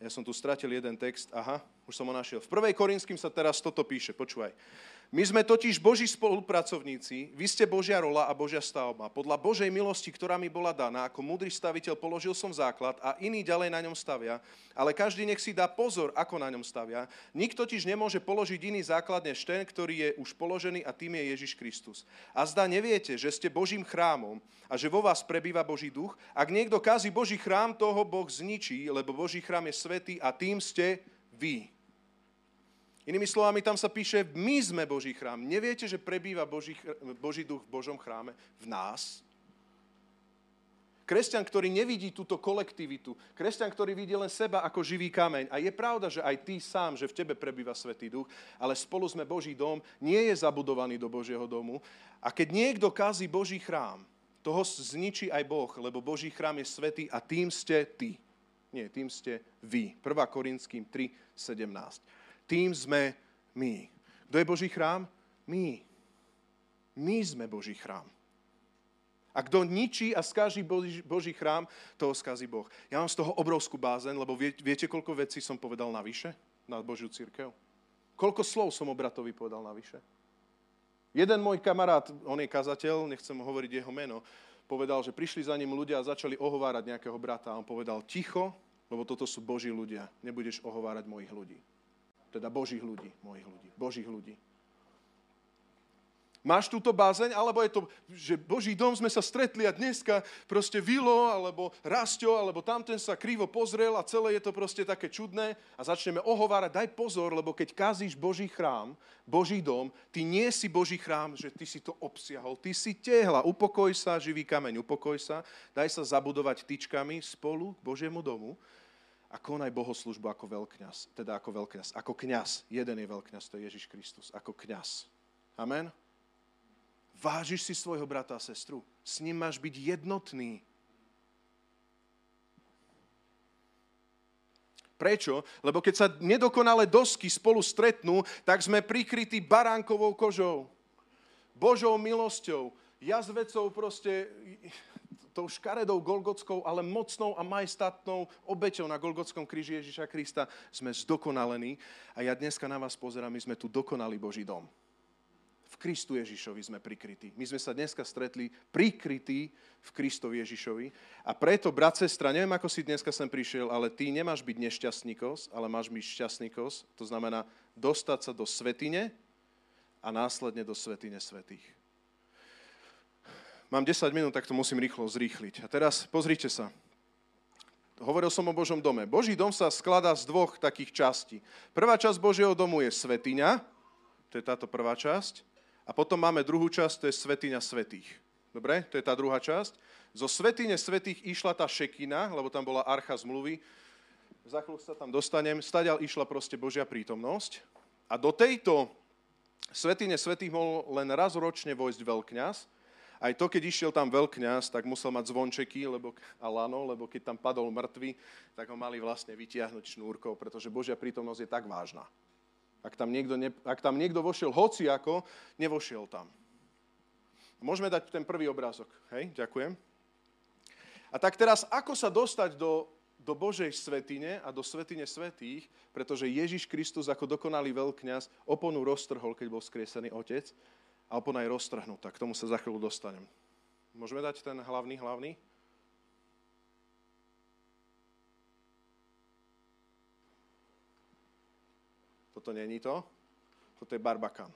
Ja som tu stratil jeden text, aha, už som ho našiel. V prvej Korinským sa teraz toto píše, počúvaj. My sme totiž Boží spolupracovníci, vy ste Božia rola a Božia stavba. Podľa Božej milosti, ktorá mi bola daná, ako múdry staviteľ položil som základ a iní ďalej na ňom stavia, ale každý nech si dá pozor, ako na ňom stavia. Nikto totiž nemôže položiť iný základ než ten, ktorý je už položený a tým je Ježiš Kristus. A zdá neviete, že ste Božím chrámom a že vo vás prebýva Boží duch? Ak niekto kazí Boží chrám, toho Boh zničí, lebo Boží chrám je svätý a tým ste vy. Inými slovami, tam sa píše, my sme Boží chrám. Neviete, že prebýva Boží, Boží duch v Božom chráme v nás? Kresťan, ktorý nevidí túto kolektivitu, kresťan, ktorý vidí len seba ako živý kameň. A je pravda, že aj ty sám, že v tebe prebýva Svätý Duch, ale spolu sme Boží dom, nie je zabudovaný do Božieho domu. A keď niekto kazí Boží chrám, toho zničí aj Boh, lebo Boží chrám je svätý a tým ste ty. Nie, tým ste vy. Prvá Korinským tri sedemnásť. Tým sme my. Kto je Boží chrám? My. My sme Boží chrám. A kto ničí a skáži Boží, Boží chrám, toho skazí Boh. Ja mám z toho obrovskú bázeň, lebo vie, viete, koľko vecí som povedal navyše na Božiu cirkev? Koľko slov som obratovi povedal navyše? Jeden môj kamarát, on je kazateľ, nechcem hovoriť jeho meno, povedal, že prišli za ním ľudia a začali ohovárať nejakého brata. A on povedal, ticho, lebo toto sú Boží ľudia. Nebudeš ohovárať mojich ľudí. Teda Božích ľudí, mojich ľudí, Božích ľudí. Máš túto bázeň, alebo je to, že Boží dom sme sa stretli a dneska proste Vilo, alebo Rastio, alebo tamten sa krivo pozrel a celé je to proste také čudné a začneme ohovárať, daj pozor, lebo keď kazíš Boží chrám, Boží dom, ty nie si Boží chrám, že ty si to obsiahol, ty si tehla, upokoj sa, živý kameň, upokoj sa, daj sa zabudovať tyčkami spolu k Božiemu domu. A konaj bohoslúžbu ako veľkňaz, teda ako veľkňaz, ako kňaz. Jeden je veľkňaz, to je Ježiš Kristus, ako kňaz. Amen? Vážiš si svojho brata a sestru. S ním máš byť jednotný. Prečo? Lebo keď sa nedokonalé dosky spolu stretnú, tak sme prikrytí baránkovou kožou, Božou milosťou, jazvecou proste... tou škaredou Golgotskou, ale mocnou a majestátnou obeťou na Golgotskom kríži Ježiša Krista sme zdokonalení. A ja dneska na vás pozerám, my sme tu dokonalý Boží dom. V Kristu Ježišovi sme prikrytí. My sme sa dneska stretli prikrytí v Kristovi Ježišovi. A preto, brat, sestra, neviem, ako si dneska sem prišiel, ale ty nemáš byť nešťastníkos, ale máš byť šťastníkos. To znamená dostať sa do svätyne a následne do svätyne svätých. Mám desať minút, tak to musím rýchlo zrýchliť. A teraz pozrite sa. Hovoril som o Božom dome. Boží dom sa skladá z dvoch takých častí. Prvá časť Božieho domu je svätyňa, to je táto prvá časť. A potom máme druhú časť, to je svätyňa svätých. Dobre? To je tá druhá časť. Zo svätyne svätých išla tá šekina, lebo tam bola archa zmluvy. Za chvíľu sa tam dostanem. Stadiaľ išla proste Božia prítomnosť. A do tejto svätyne svätých mohol len raz ročne vojsť veľkňaz. Aj to, keď išiel tam veľkňaz, tak musel mať zvončeky lebo, a lano, lebo keď tam padol mŕtvy, tak ho mali vlastne vytiahnuť šnúrkou, pretože Božia prítomnosť je tak vážna. Ak tam niekto, ne, ak tam niekto vošiel hociako, nevošiel tam. Môžeme dať ten prvý obrázok. Hej, ďakujem. A tak teraz, ako sa dostať do, do Božej svätyne a do svätyne svätých, pretože Ježiš Kristus ako dokonalý veľkňaz oponu roztrhol, keď bol skriesený Otec, a opona je roztrhnutá. K tomu sa za chvíľu dostanem. Môžeme dať ten hlavný, hlavný? Toto není to. Toto je barbakan.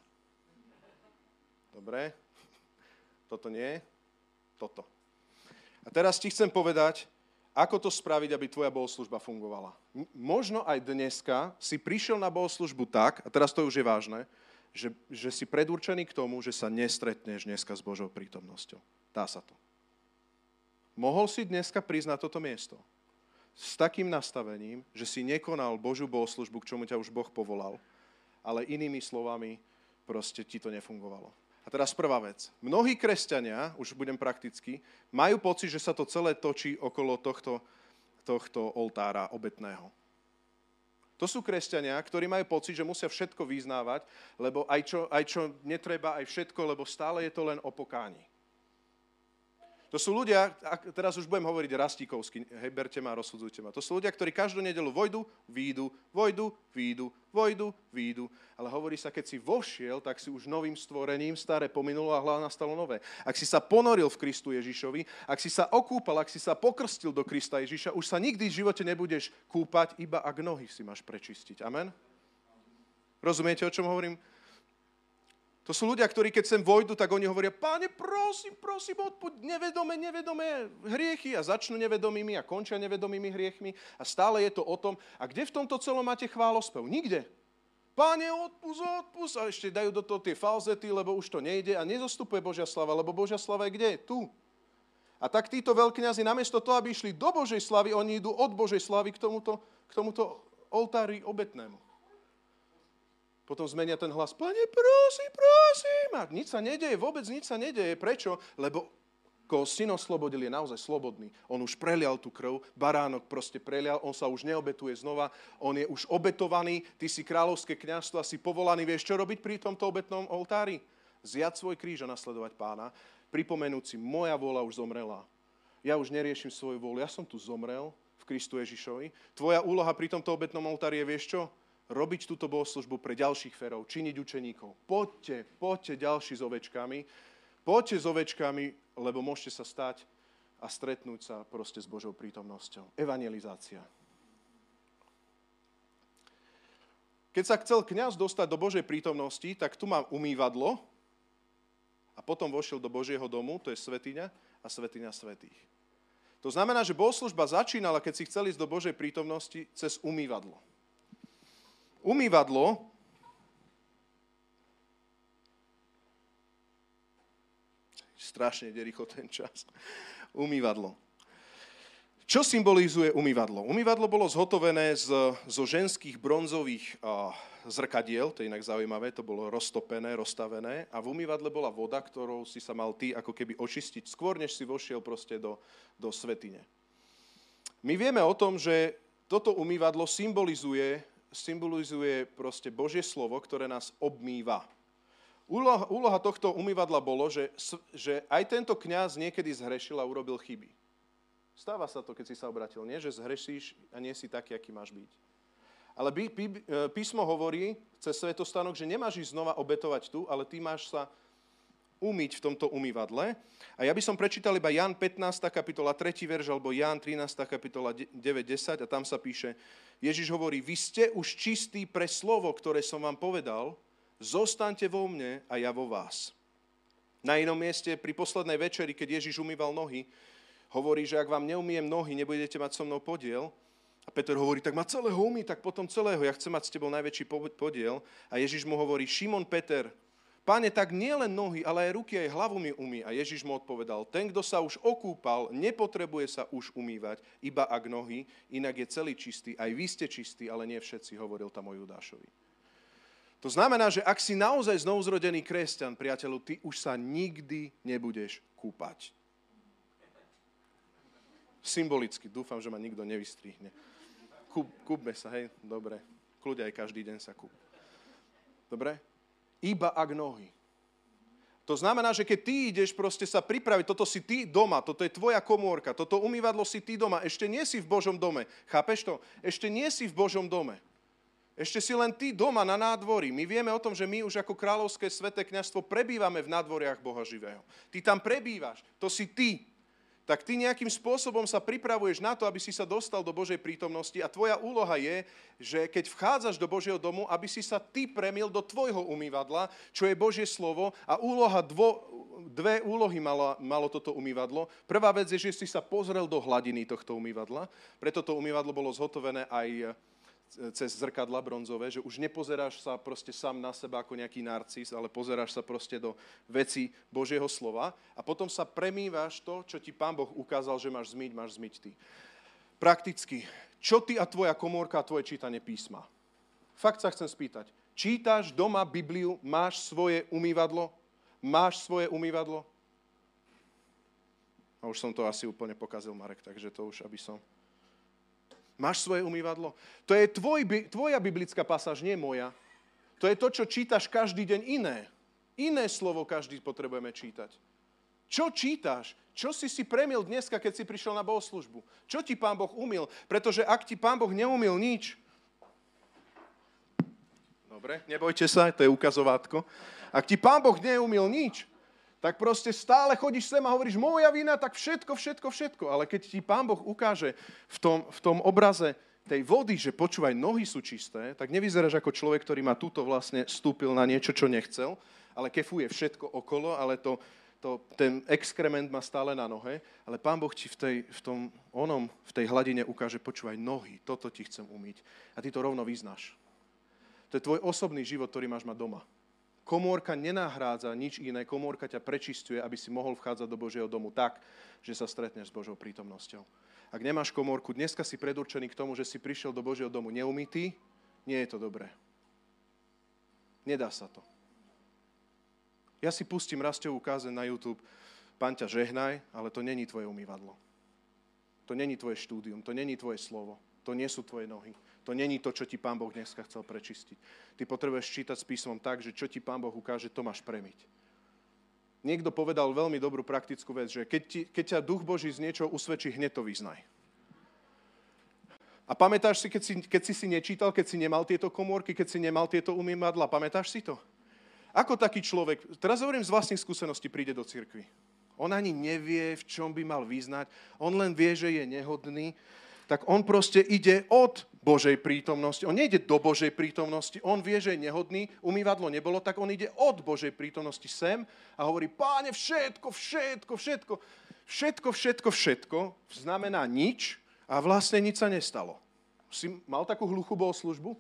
Dobre. Toto nie. Toto. A teraz ti chcem povedať, ako to spraviť, aby tvoja bohoslúžba fungovala. Možno aj dneska si prišiel na bohoslúžbu tak, a teraz to už je vážne, Že, že si predurčený k tomu, že sa nestretneš dneska s Božou prítomnosťou. Dá sa to. Mohol si dneska prísť na toto miesto s takým nastavením, že si nekonal Božiu bohoslužbu, k čomu ťa už Boh povolal, ale inými slovami proste ti to nefungovalo. A teraz prvá vec. Mnohí kresťania, už budem prakticky, majú pocit, že sa to celé točí okolo tohto, tohto oltára obetného. To sú kresťania, ktorí majú pocit, že musia všetko vyznávať, lebo aj čo, aj čo netreba, aj všetko, lebo stále je to len o pokáni. To sú ľudia, teraz už budem hovoriť rastíkovsky, hej, berte ma, rozsudzujte ma. To sú ľudia, ktorí každú nedeľu vojdu, výjdu, vojdu, výjdu, vojdu, výjdu. Ale hovorí sa, keď si vošiel, tak si už novým stvorením, staré pominulo a hľa nastalo nové. Ak si sa ponoril v Kristu Ježišovi, ak si sa okúpal, ak si sa pokrstil do Krista Ježiša, už sa nikdy v živote nebudeš kúpať, iba ak nohy si máš prečistiť. Amen? Rozumiete, o čom hovorím? To sú ľudia, ktorí keď sem vojdu, tak oni hovoria, páne, prosím, prosím, odpuť nevedome, nevedome hriechy a začnú nevedomými a končia nevedomými hriechmi a stále je to o tom, a kde v tomto celom máte chválospev? Nikde. Páne, odpust, odpust a ešte dajú do toho tie falzety, lebo už to nejde a nezostupuje Božia slava, lebo Božia slava je kde? Tu. A tak títo veľkňazi namiesto toho, aby išli do Božej slavy, oni idú od Božej slavy k tomuto, k tomuto oltári obetnému. Potom zmenia ten hlas, Pane, prosím, prosím. A nič sa nedeje, vôbec nič sa nedeje. Prečo? Lebo Koho Syn oslobodil, je naozaj slobodný. On už prelial tú krv, baránok proste prelial, on sa už neobetuje znova, on je už obetovaný, ty si kráľovské kňazstvo a si povolaný, vieš čo robiť pri tomto obetnom oltári? Zjať svoj kríž a nasledovať Pána, pripomenúci, moja vôľa už zomrela. Ja už neriešim svoju vôľu, ja som tu zomrel v Kristu Ježišovi. Tvoja úloha pri tomto obetnom oltári je, vieš čo? Robiť túto bohoslúžbu pre ďalších ferov, činiť učeníkov. Poďte, poďte ďalší s ovečkami, poďte s ovečkami, lebo môžete sa stať a stretnúť sa proste s Božou prítomnosťou. Evangelizácia. Keď sa chcel kňaz dostať do Božej prítomnosti, tak tu mám umývadlo a potom vošiel do Božieho domu, to je svätyňa a svätyňa svätých. To znamená, že bohoslužba začínala, keď si chcel ísť do Božej prítomnosti, cez umývadlo. Umývadlo strašne ide rýchlo ten čas. Umývadlo. Čo symbolizuje umývadlo? Umývadlo bolo zhotovené z, zo ženských bronzových a, zrkadiel, to je inak zaujímavé, to bolo roztopené, rozstavené a v umývadle bola voda, ktorou si sa mal ty ako keby očistiť skôr, než si vošiel proste do, do svätyne. My vieme o tom, že toto umývadlo symbolizuje, symbolizuje proste Božie slovo, ktoré nás obmýva. Úloha, úloha tohto umývadla bolo, že, že aj tento kňaz niekedy zhrešil a urobil chyby. Stáva sa to, keď si sa obratil, nie? Že zhrešíš a nie si taký, aký máš byť. Ale pí, pí, písmo hovorí cez svätostanok, že nemáš ísť znova obetovať tu, ale ty máš sa umyť v tomto umývadle. A ja by som prečítal iba Ján pätnásta kapitola tretí verš, alebo Ján trinásta kapitola deväť desať a tam sa píše, Ježiš hovorí, vy ste už čistí pre slovo, ktoré som vám povedal, zostaňte vo mne a ja vo vás. Na inom mieste, pri poslednej večeri, keď Ježiš umýval nohy, hovorí, že ak vám neumýjem nohy, nebudete mať so mnou podiel. A Peter hovorí, tak ma celého umý, tak potom celého, ja chcem mať s tebou najväčší podiel. A Ježiš mu hovorí, Šimon Peter, Páne, tak nie len nohy, ale aj ruky, aj hlavu mi umý. A Ježiš mu odpovedal, ten, kto sa už okúpal, nepotrebuje sa už umývať, iba ak nohy, inak je celý čistý, aj vy ste čistí, ale nie všetci, hovoril tam o Judášovi. To znamená, že ak si naozaj znovuzrodený kresťan, priateľu, ty už sa nikdy nebudeš kúpať. Symbolicky. Dúfam, že ma nikto nevystrihne. Kúp, kúpme sa, hej? Dobre. Kľudia aj každý deň sa kúp. Dobre? Iba ak nohy. To znamená, že keď ty ideš proste sa pripraviť, toto si ty doma, toto je tvoja komórka, toto umývadlo si ty doma, ešte nie si v Božom dome. Chápeš to? Ešte nie si v Božom dome. Ešte si len ty doma na nádvorí. My vieme o tom, že my už ako kráľovské sväté kňazstvo prebývame v nádvoriach Boha živého. Ty tam prebývaš, to si ty. Tak ty nejakým spôsobom sa pripravuješ na to, aby si sa dostal do Božej prítomnosti a tvoja úloha je, že keď vchádzaš do Božieho domu, aby si sa ty premil do tvojho umývadla, čo je Božie slovo a úloha dvo, dve úlohy malo, malo toto umývadlo. Prvá vec je, že si sa pozrel do hladiny tohto umývadla, preto to umývadlo bolo zhotovené aj cez zrkadla bronzové, že už nepozeráš sa proste sám na seba ako nejaký narcis, ale pozeráš sa proste do veci Božieho slova a potom sa premývaš to, čo ti Pán Boh ukázal, že máš zmyť, máš zmyť ty. Prakticky, čo ty a tvoja komórka a tvoje čítanie písma? Fakt sa chcem spýtať, čítaš doma Bibliu, máš svoje umývadlo? Máš svoje umývadlo? A už som to asi úplne pokazil, Marek, takže to už, aby som... Máš svoje umývadlo? To je tvoj, tvoja biblická pasáž, nie moja. To je to, čo čítaš každý deň iné. Iné slovo každý potrebujeme čítať. Čo čítaš? Čo si si premil dneska, keď si prišiel na bohoslužbu? Čo ti Pán Boh umýl? Pretože ak ti Pán Boh neumýl nič... Dobre, nebojte sa, to je ukazovátko. Ak ti Pán Boh neumýl nič, tak proste stále chodíš sem a hovoríš, moja vina, tak všetko, všetko, všetko. Ale keď ti Pán Boh ukáže v tom, v tom obraze tej vody, že počúvaj, nohy sú čisté, tak nevyzeráš ako človek, ktorý ma tuto vlastne stúpil na niečo, čo nechcel, ale kefuje všetko okolo, ale to, to, ten exkrement má stále na nohe. Ale Pán Boh ti v tej, v tom, onom, v tej hladine ukáže, počúvaj, nohy, toto ti chcem umyť. A ty to rovno vyznáš. To je tvoj osobný život, ktorý máš mať doma. Komórka nenahrádza nič iné, komórka ťa prečisťuje, aby si mohol vchádzať do Božieho domu tak, že sa stretneš s Božou prítomnosťou. Ak nemáš komórku, dneska si predurčený k tomu, že si prišiel do Božieho domu neumytý, nie je to dobré. Nedá sa to. Ja si pustím Rastovú kázeň na YouTube Pán ťa žehnaj, ale to není tvoje umývadlo. To není tvoje štúdium, to není tvoje slovo, to nie sú tvoje nohy. To není to, čo ti Pán Boh dneska chcel prečistiť. Ty potrebuješ čítať s písmom tak, že čo ti Pán Boh ukáže, to máš premiť. Niekto povedal veľmi dobrú praktickú vec, že keď, ti, keď ťa Duch Boží z niečoho usvedčí, hneď to vyznaj. A pamätáš si keď, si, keď si si nečítal, keď si nemal tieto komórky, keď si nemal tieto umývadla, pamätáš si to? Ako taký človek, teraz hovorím z vlastných skúseností, príde do cirkvi. On ani nevie, v čom by mal vyznať, on len vie, že je nehodný, tak on proste ide od Božej prítomnosti, on nejde do Božej prítomnosti, on vie, že je nehodný, umývadlo nebolo, tak on ide od Božej prítomnosti sem a hovorí, Páne, všetko, všetko, všetko, všetko, všetko, všetko, znamená nič a vlastne nič sa nestalo. Si mal takú hluchú bohoslúžbu?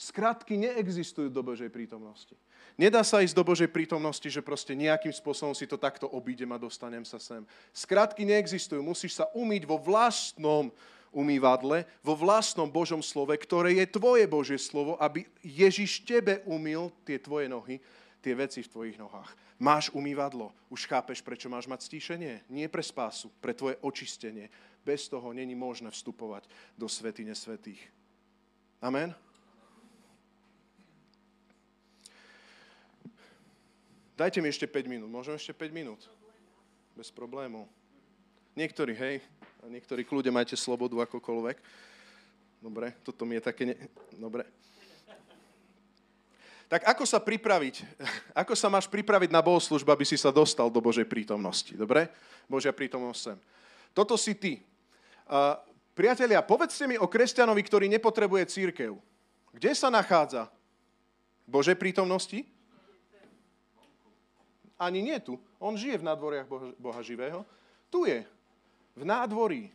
Skratky neexistujú do Božej prítomnosti. Nedá sa ísť do Božej prítomnosti, že proste nejakým spôsobom si to takto obídem a dostanem sa sem. Skratky neexistujú. Musíš sa umyť vo vlastnom umývadle, vo vlastnom Božom slove, ktoré je tvoje Božie slovo, aby Ježiš tebe umyl tie tvoje nohy, tie veci v tvojich nohách. Máš umývadlo. Už chápeš, prečo máš mať stíšenie? Nie pre spásu, pre tvoje očistenie. Bez toho není možné vstupovať do svätyne svätých. Amen? Dajte mi ešte päť minút. Môžem ešte päť minút? Bez problémov. Niektorí, hej, a niektorí kľude majte slobodu akokoľvek. Dobre, toto mi je také... Ne... Dobre. Tak ako sa pripraviť? Ako sa máš pripraviť na bohoslúžbu, aby si sa dostal do Božej prítomnosti? Dobre? Božia prítomnosť sem. Toto si ty. Uh, priatelia, povedzte mi o kresťanovi, ktorý nepotrebuje cirkev. Kde sa nachádza? V Božej prítomnosti? Ani nie tu. On žije v nádvoriach Boha živého. Tu je. V nádvorí.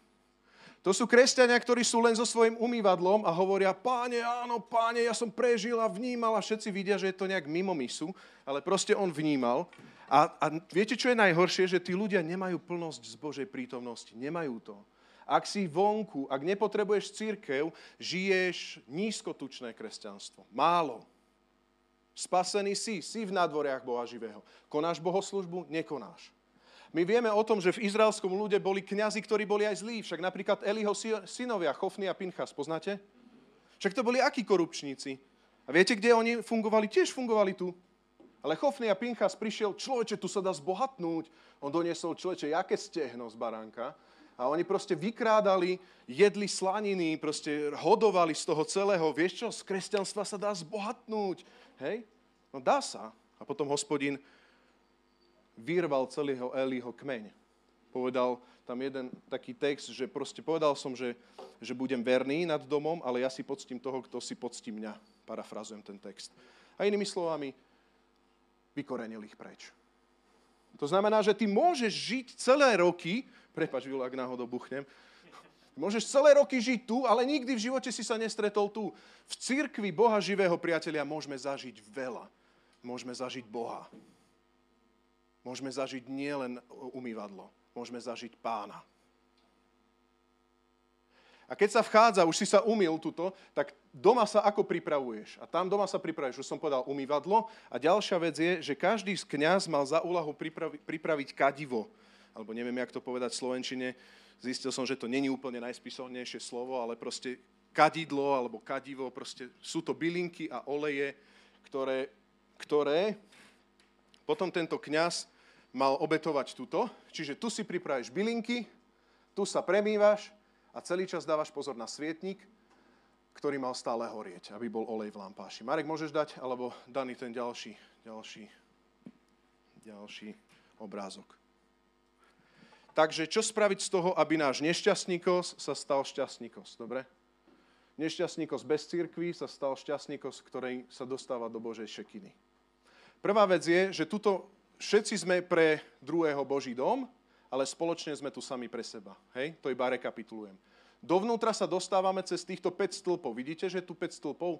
To sú kresťania, ktorí sú len so svojím umývadlom a hovoria, Páne, áno, Páne, ja som prežil a vnímal a všetci vidia, že je to nejak mimo misu, ale proste on vnímal. A, a viete, čo je najhoršie? Že tí ľudia nemajú plnosť z Božej prítomnosti. Nemajú to. Ak si vonku, ak nepotrebuješ cirkev, žiješ nízkotučné kresťanstvo. Málo. Spasený si, si v nádvoriach Boha živého. Konáš bohoslužbu? Nekonáš. My vieme o tom, že v izraelskom ľude boli kňazi, ktorí boli aj zlí. Však napríklad Eliho synovia, Chofni a Pinchas, poznáte? Však to boli akí korupčníci. A viete, kde oni fungovali? Tiež fungovali tu. Ale Chofni a Pinchas prišiel, človeče, tu sa dá zbohatnúť. On doniesol, človeče, jaké stehno z baránka. A oni proste vykrádali, jedli slaniny, proste hodovali z toho celého. Vieš čo, z kresťanstva sa dá zbohatnúť. Hej? No dá sa. A potom Hospodin vyrval celého Eliho kmeň. Povedal tam jeden taký text, že proste povedal som, že, že budem verný nad domom, ale ja si poctím toho, kto si poctí mňa. Parafrazujem ten text. A inými slovami, vykorenil ich preč. To znamená, že ty môžeš žiť celé roky, prepáč, Vilo, ak náhodou buchnem, môžeš celé roky žiť tu, ale nikdy v živote si sa nestretol tu. V cirkvi Boha živého, priatelia, môžeme zažiť veľa. Môžeme zažiť Boha. Môžeme zažiť nielen umývadlo, môžeme zažiť Pána. A keď sa vchádza, už si sa umyl tuto, tak doma sa ako pripravuješ? A tam doma sa pripravuješ, už som povedal, umývadlo. A ďalšia vec je, že každý z kňaz mal za úlahu pripravi, pripraviť kadivo. Alebo neviem, jak to povedať v slovenčine. Zistil som, že to není úplne najspisovnejšie slovo, ale proste kadidlo alebo kadivo, proste sú to bylinky a oleje, ktoré, ktoré potom tento kňaz mal obetovať tuto. Čiže tu si pripravíš bylinky, tu sa premývaš, a celý čas dávaš pozor na svietnik, ktorý mal stále horieť, aby bol olej v lampáši. Marek, môžeš dať, alebo daný ten ďalší, ďalší, ďalší obrázok. Takže čo spraviť z toho, aby náš nešťastníkos sa stal šťastníkos, dobre? Nešťastníkos bez cirkvi sa stal šťastníkos, ktorý sa dostáva do Božej šekiny. Prvá vec je, že tuto všetci sme pre druhého Boží dom, ale spoločne sme tu sami pre seba. Hej? To iba rekapitulujem. Dovnútra sa dostávame cez týchto päť stĺpov. Vidíte, že je tu päť stĺpov?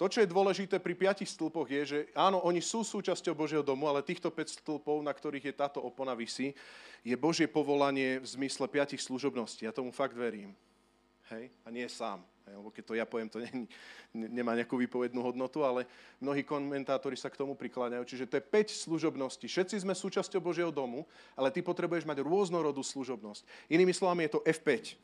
To, čo je dôležité pri piatich stĺpoch, je, že áno, oni sú súčasťou Božieho domu, ale týchto päť stĺpov, na ktorých je táto opona visí, je Božie povolanie v zmysle piatich služobností. Ja tomu fakt verím. Hej? A nie sám. Lebo keď to ja poviem, to ne, nemá nejakú výpovednú hodnotu, ale mnohí komentátori sa k tomu prikláňajú. Čiže to je päť služobností. Všetci sme súčasťou Božieho domu, ale ty potrebuješ mať rôznorodú služobnosť. Inými slovami je to F päť.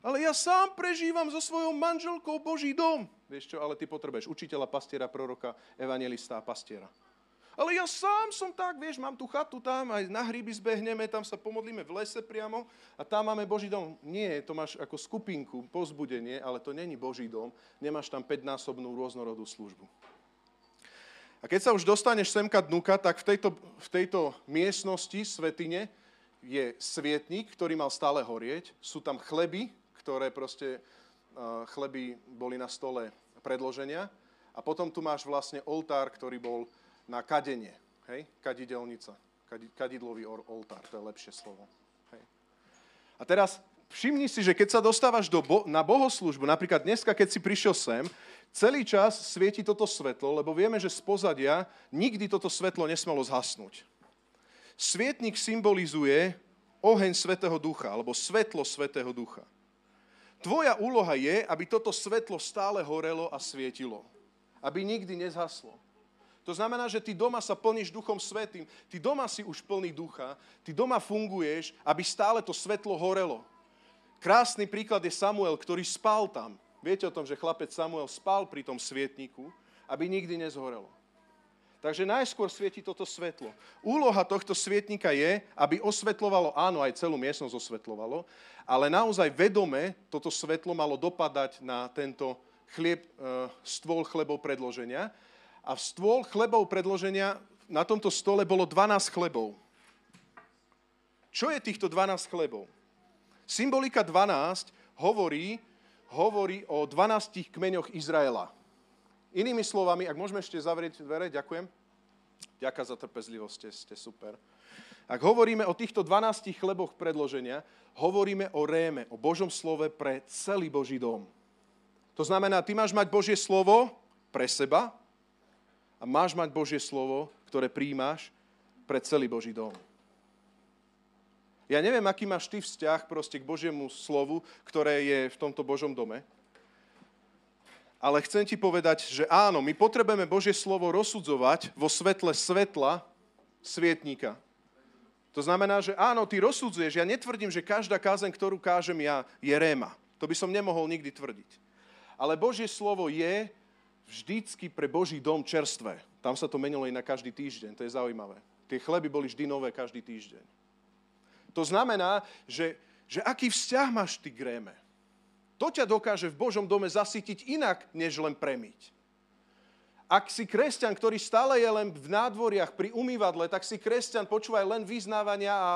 Ale ja sám prežívam so svojou manželkou Boží dom. Vieš čo, ale ty potrebuješ učiteľa, pastiera, proroka, evanjelista a pastiera. Ale ja sám som tak, vieš, mám tú chatu tam, aj na hríby zbehneme, tam sa pomodlíme v lese priamo a tam máme Boží dom. Nie, to máš ako skupinku, povzbudenie, ale to není Boží dom. Nemáš tam päťnásobnú rôznorodú službu. A keď sa už dostaneš semka dnuka, tak v tejto, v tejto miestnosti, svätyne, je svietnik, ktorý mal stále horieť. Sú tam chleby, ktoré proste, chleby boli na stole predloženia. A potom tu máš vlastne oltár, ktorý bol na kadenie, hej? Kadidelnica, kadidlový oltár, to je lepšie slovo. Hej? A teraz všimni si, že keď sa dostávaš do bo- na bohoslúžbu, napríklad dneska, keď si prišiel sem, celý čas svieti toto svetlo, lebo vieme, že z pozadia nikdy toto svetlo nesmelo zhasnúť. Svietnik symbolizuje oheň Svätého Ducha, alebo svetlo Svätého Ducha. Tvoja úloha je, aby toto svetlo stále horelo a svietilo. Aby nikdy nezhaslo. To znamená, že ty doma sa plníš Duchom Svätým. Ty doma si už plný Ducha. Ty doma funguješ, aby stále to svetlo horelo. Krásny príklad je Samuel, ktorý spal tam. Viete o tom, že chlapec Samuel spal pri tom svietniku, aby nikdy nezhorelo. Takže najskôr svieti toto svetlo. Úloha tohto svietnika je, aby osvetľovalo, áno, aj celú miestnosť osvetľovalo, ale naozaj vedome toto svetlo malo dopadať na tento chlieb, stôl chlebov predloženia. A v stôl chlebov predloženia, na tomto stole bolo dvanásť chlebov. Čo je týchto dvanásť chlebov? Symbolika dvanásť hovorí, hovorí o dvanástich kmeňoch Izraela. Inými slovami, ak môžeme ešte zavrieť dvere, ďakujem. Ďakujem za trpezlivosť, ste, ste super. Ak hovoríme o týchto dvanástich chleboch predloženia, hovoríme o réme, o Božom slove pre celý Boží dom. To znamená, ty máš mať Božie slovo pre seba, a máš mať Božie slovo, ktoré prijímaš pre celý Boží dom. Ja neviem, aký máš ty vzťah proste k Božiemu slovu, ktoré je v tomto Božom dome. Ale chcem ti povedať, že áno, my potrebujeme Božie slovo rozsudzovať vo svetle svetla svietnika. To znamená, že áno, ty rozsudzuješ. Ja netvrdím, že každá kázeň, ktorú kážem ja, je réma. To by som nemohol nikdy tvrdiť. Ale Božie slovo je vždycky pre Boží dom čerstvé. Tam sa to menilo i na každý týždeň. To je zaujímavé. Tie chleby boli vždy nové každý týždeň. To znamená, že, že aký vzťah máš ty k réme? To ťa dokáže v Božom dome zasytiť inak, než len premyť. Ak si kresťan, ktorý stále je len v nádvoriach pri umývadle, tak si kresťan počúvaj len vyznávania a, a,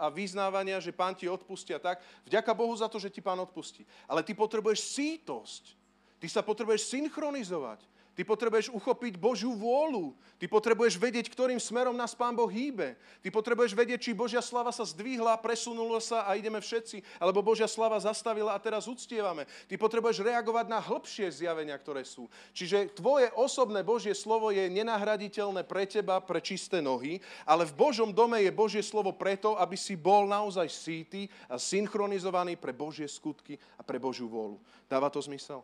a vyznávania, že Pán ti odpustí a tak. Vďaka Bohu za to, že ti Pán odpustí. Ale ty potrebuješ sítosť. Ty sa potrebuješ synchronizovať. Ty potrebuješ uchopiť Božiu vôľu. Ty potrebuješ vedieť, ktorým smerom nás Pán Boh hýbe. Ty potrebuješ vedieť, či Božia sláva sa zdvihla, presunula sa a ideme všetci, alebo Božia sláva zastavila a teraz uctievame. Ty potrebuješ reagovať na hĺbšie zjavenia, ktoré sú. Čiže tvoje osobné Božie slovo je nenahraditeľné pre teba, pre čisté nohy, ale v Božom dome je Božie slovo preto, aby si bol naozaj sýtý a synchronizovaný pre Božie skutky a pre Božiu vôľu. Dáva to zmysel?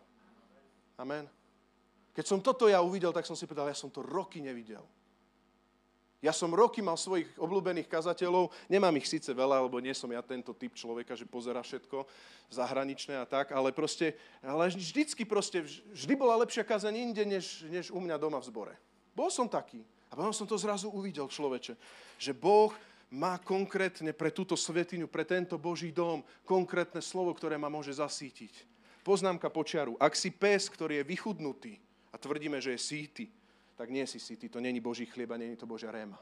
Amen. Keď som toto ja uvidel, tak som si povedal, ja som to roky nevidel. Ja som roky mal svojich obľúbených kazateľov, nemám ich síce veľa, lebo nie som ja tento typ človeka, že pozerá všetko zahraničné a tak, ale proste, ale vždycky proste, vždy bola lepšia kazaň inde, než, než u mňa doma v zbore. Bol som taký. A potom som to zrazu uvidel, človeče, že Boh má konkrétne pre túto svätyňu, pre tento Boží dom, konkrétne slovo, ktoré ma môže zasítiť. Poznámka počiaru. Ak si pes, ktorý je vychudnutý a tvrdíme, že je sýty, tak nie si sýty. To není Boží chlieb a není to Božia réma.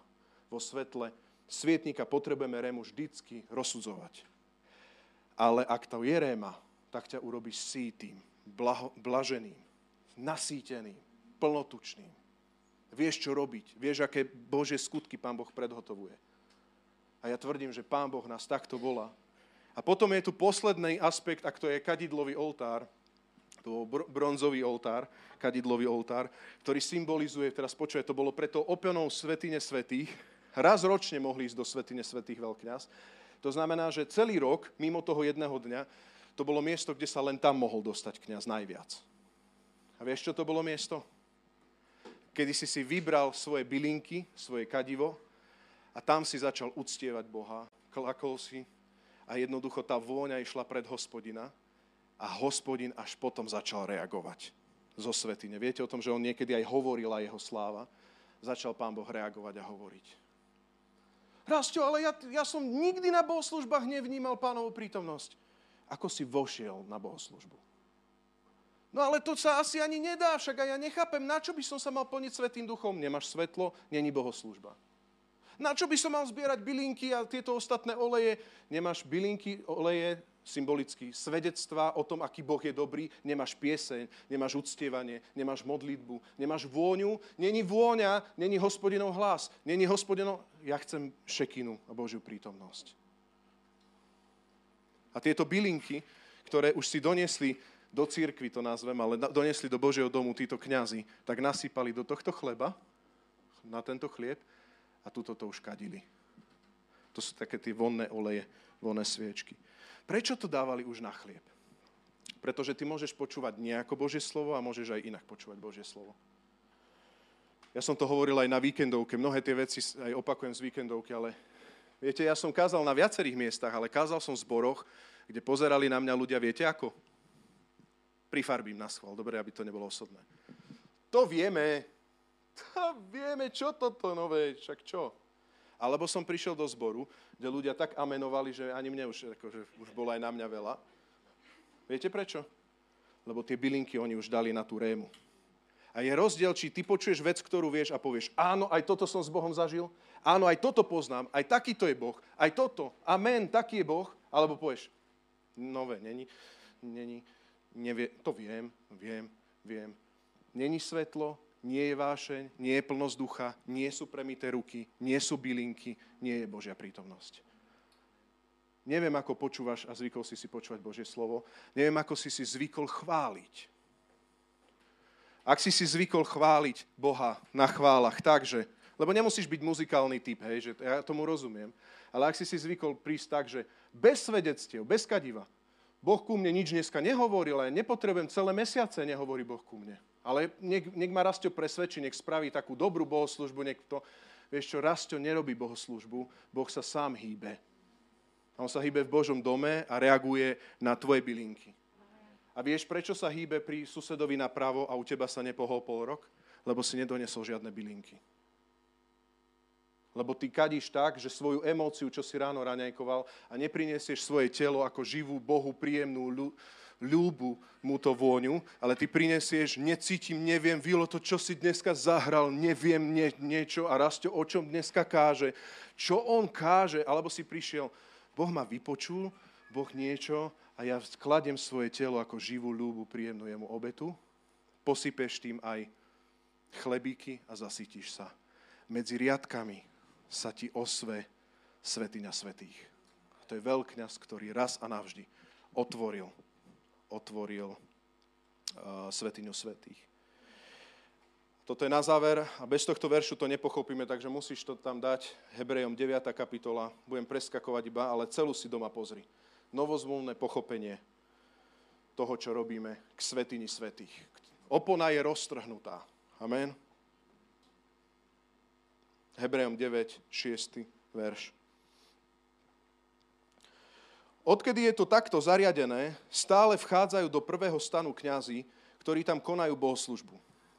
Vo svetle svietnika potrebujeme rému vždycky rozsudzovať. Ale ak to je réma, tak ťa urobí sýtým, blaho, blaženým, nasýteným, plnotučným. Vieš, čo robiť. Vieš, aké Božie skutky Pán Boh predhotovuje. A ja tvrdím, že Pán Boh nás takto volá. A potom je tu posledný aspekt, a to je kadidlový oltár, to bronzový oltár, kadidlový oltár, ktorý symbolizuje, teraz počuje, to bolo preto openov svätyne svätých, raz ročne mohli ísť do svätyne svätých veľkňaz. To znamená, že celý rok, mimo toho jedného dňa, to bolo miesto, kde sa len tam mohol dostať kňaz najviac. A vieš, čo to bolo miesto? Kedy si si vybral svoje bylinky, svoje kadivo a tam si začal uctievať Boha, klakol si a jednoducho tá vôňa išla pred Hospodina a Hospodin až potom začal reagovať zo svätyne. Viete o tom, že on niekedy aj hovorila jeho sláva? Začal Pán Boh reagovať a hovoriť. Rasťo, ale ja, ja som nikdy na bohoslúžbách nevnímal Pánovu prítomnosť. Ako si vošiel na bohoslúžbu? No ale to sa asi ani nedá, však a ja nechápem, na čo by som sa mal plniť Svätým Duchom. Nemáš svetlo, není bohoslúžba. Na čo by som mal zbierať bylinky a tieto ostatné oleje? Nemáš bylinky, oleje, symbolicky svedectva o tom, aký Boh je dobrý, nemáš pieseň, nemáš uctievanie, nemáš modlitbu, nemáš vôňu, není vôňa, není Hospodinov hlas, není Hospodinov... Ja chcem šekinu a Božiu prítomnosť. A tieto bylinky, ktoré už si doniesli do cirkvi, to nazvem, ale doniesli do Božieho domu títo kňazi, tak nasypali do tohto chleba, na tento chlieb a tuto to už kadili. To sú také tie vonné oleje, vonné sviečky. Prečo to dávali už na chlieb? Pretože ty môžeš počúvať nejako Božie slovo a môžeš aj inak počúvať Božie slovo. Ja som to hovoril aj na víkendovke. Mnohé tie veci aj opakujem z víkendovky, ale viete, ja som kázal na viacerých miestach, ale kázal som v zboroch, kde pozerali na mňa ľudia, viete ako? Prifarbím na schvál. Dobre, aby to nebolo osobné. To vieme. To vieme, čo toto nové, však čo? Alebo som prišiel do zboru, kde ľudia tak amenovali, že ani mne už, akože, už bolo aj na mňa veľa. Viete prečo? Lebo tie bylinky oni už dali na tú rému. A je rozdiel, či ty počuješ vec, ktorú vieš a povieš, áno, aj toto som s Bohom zažil, áno, aj toto poznám, aj takýto je Boh, aj toto, amen, taký je Boh, alebo povieš, nové, není, není, nevie, to viem, viem, viem, není svetlo, nie je vášeň, nie je plnosť ducha, nie sú premité ruky, nie sú bylinky, nie je Božia prítomnosť. Neviem, ako počúvaš a zvykol si si počúvať Božie slovo. Neviem, ako si si zvykol chváliť. Ak si si zvykol chváliť Boha na chválach, takže, lebo nemusíš byť muzikálny typ, hej, že ja tomu rozumiem, ale ak si si zvykol prísť tak, že bez svedectiev, bez kadiva, Boh ku mne nič dneska nehovoril, ale nepotrebujem celé mesiace, nehovorí Boh ku mne. Ale nech, nech ma Rasťo presvedčí, nech spraví takú dobrú bohoslúžbu, nech to... Vieš čo, Rasťo nerobí bohoslúžbu, Boh sa sám hýbe. A on sa hýbe v Božom dome a reaguje na tvoje bylinky. A vieš, prečo sa hýbe pri susedovi napravo a u teba sa nepohol pol rok? Lebo si nedonesol žiadne bylinky. Lebo ty kadíš tak, že svoju emóciu, čo si ráno raňajkoval, a neprinesieš svoje telo ako živú, Bohu príjemnú ľu... ľúbu mu to vôňu, ale ty prinesieš, necítim, neviem, Vilo, to, čo si dneska zahral, neviem nie, niečo a Rasťo, o čom dneska káže, čo on káže, alebo si prišiel, Boh ma vypočul, Boh niečo a ja skladiem svoje telo ako živú ľúbu, príjemnú jemu obetu, posypeš tým aj chlebíky a zasytíš sa. Medzi riadkami sa ti osve svätyňa svätých. A to je veľkňaz, ktorý raz a navždy otvoril otvoril uh, svätyňu svätých. Toto je na záver a bez tohto veršu to nepochopíme, takže musíš to tam dať. Hebrejom deviata kapitola, budem preskakovať iba, ale celú si doma pozri. Novozmluvné pochopenie toho, čo robíme k svätyni svätých. Opona je roztrhnutá. Amen. Hebrejom deväť, šiesty verš. Odkedy je to takto zariadené, stále vchádzajú do prvého stanu kňazi, ktorí tam konajú bohoslúžbu.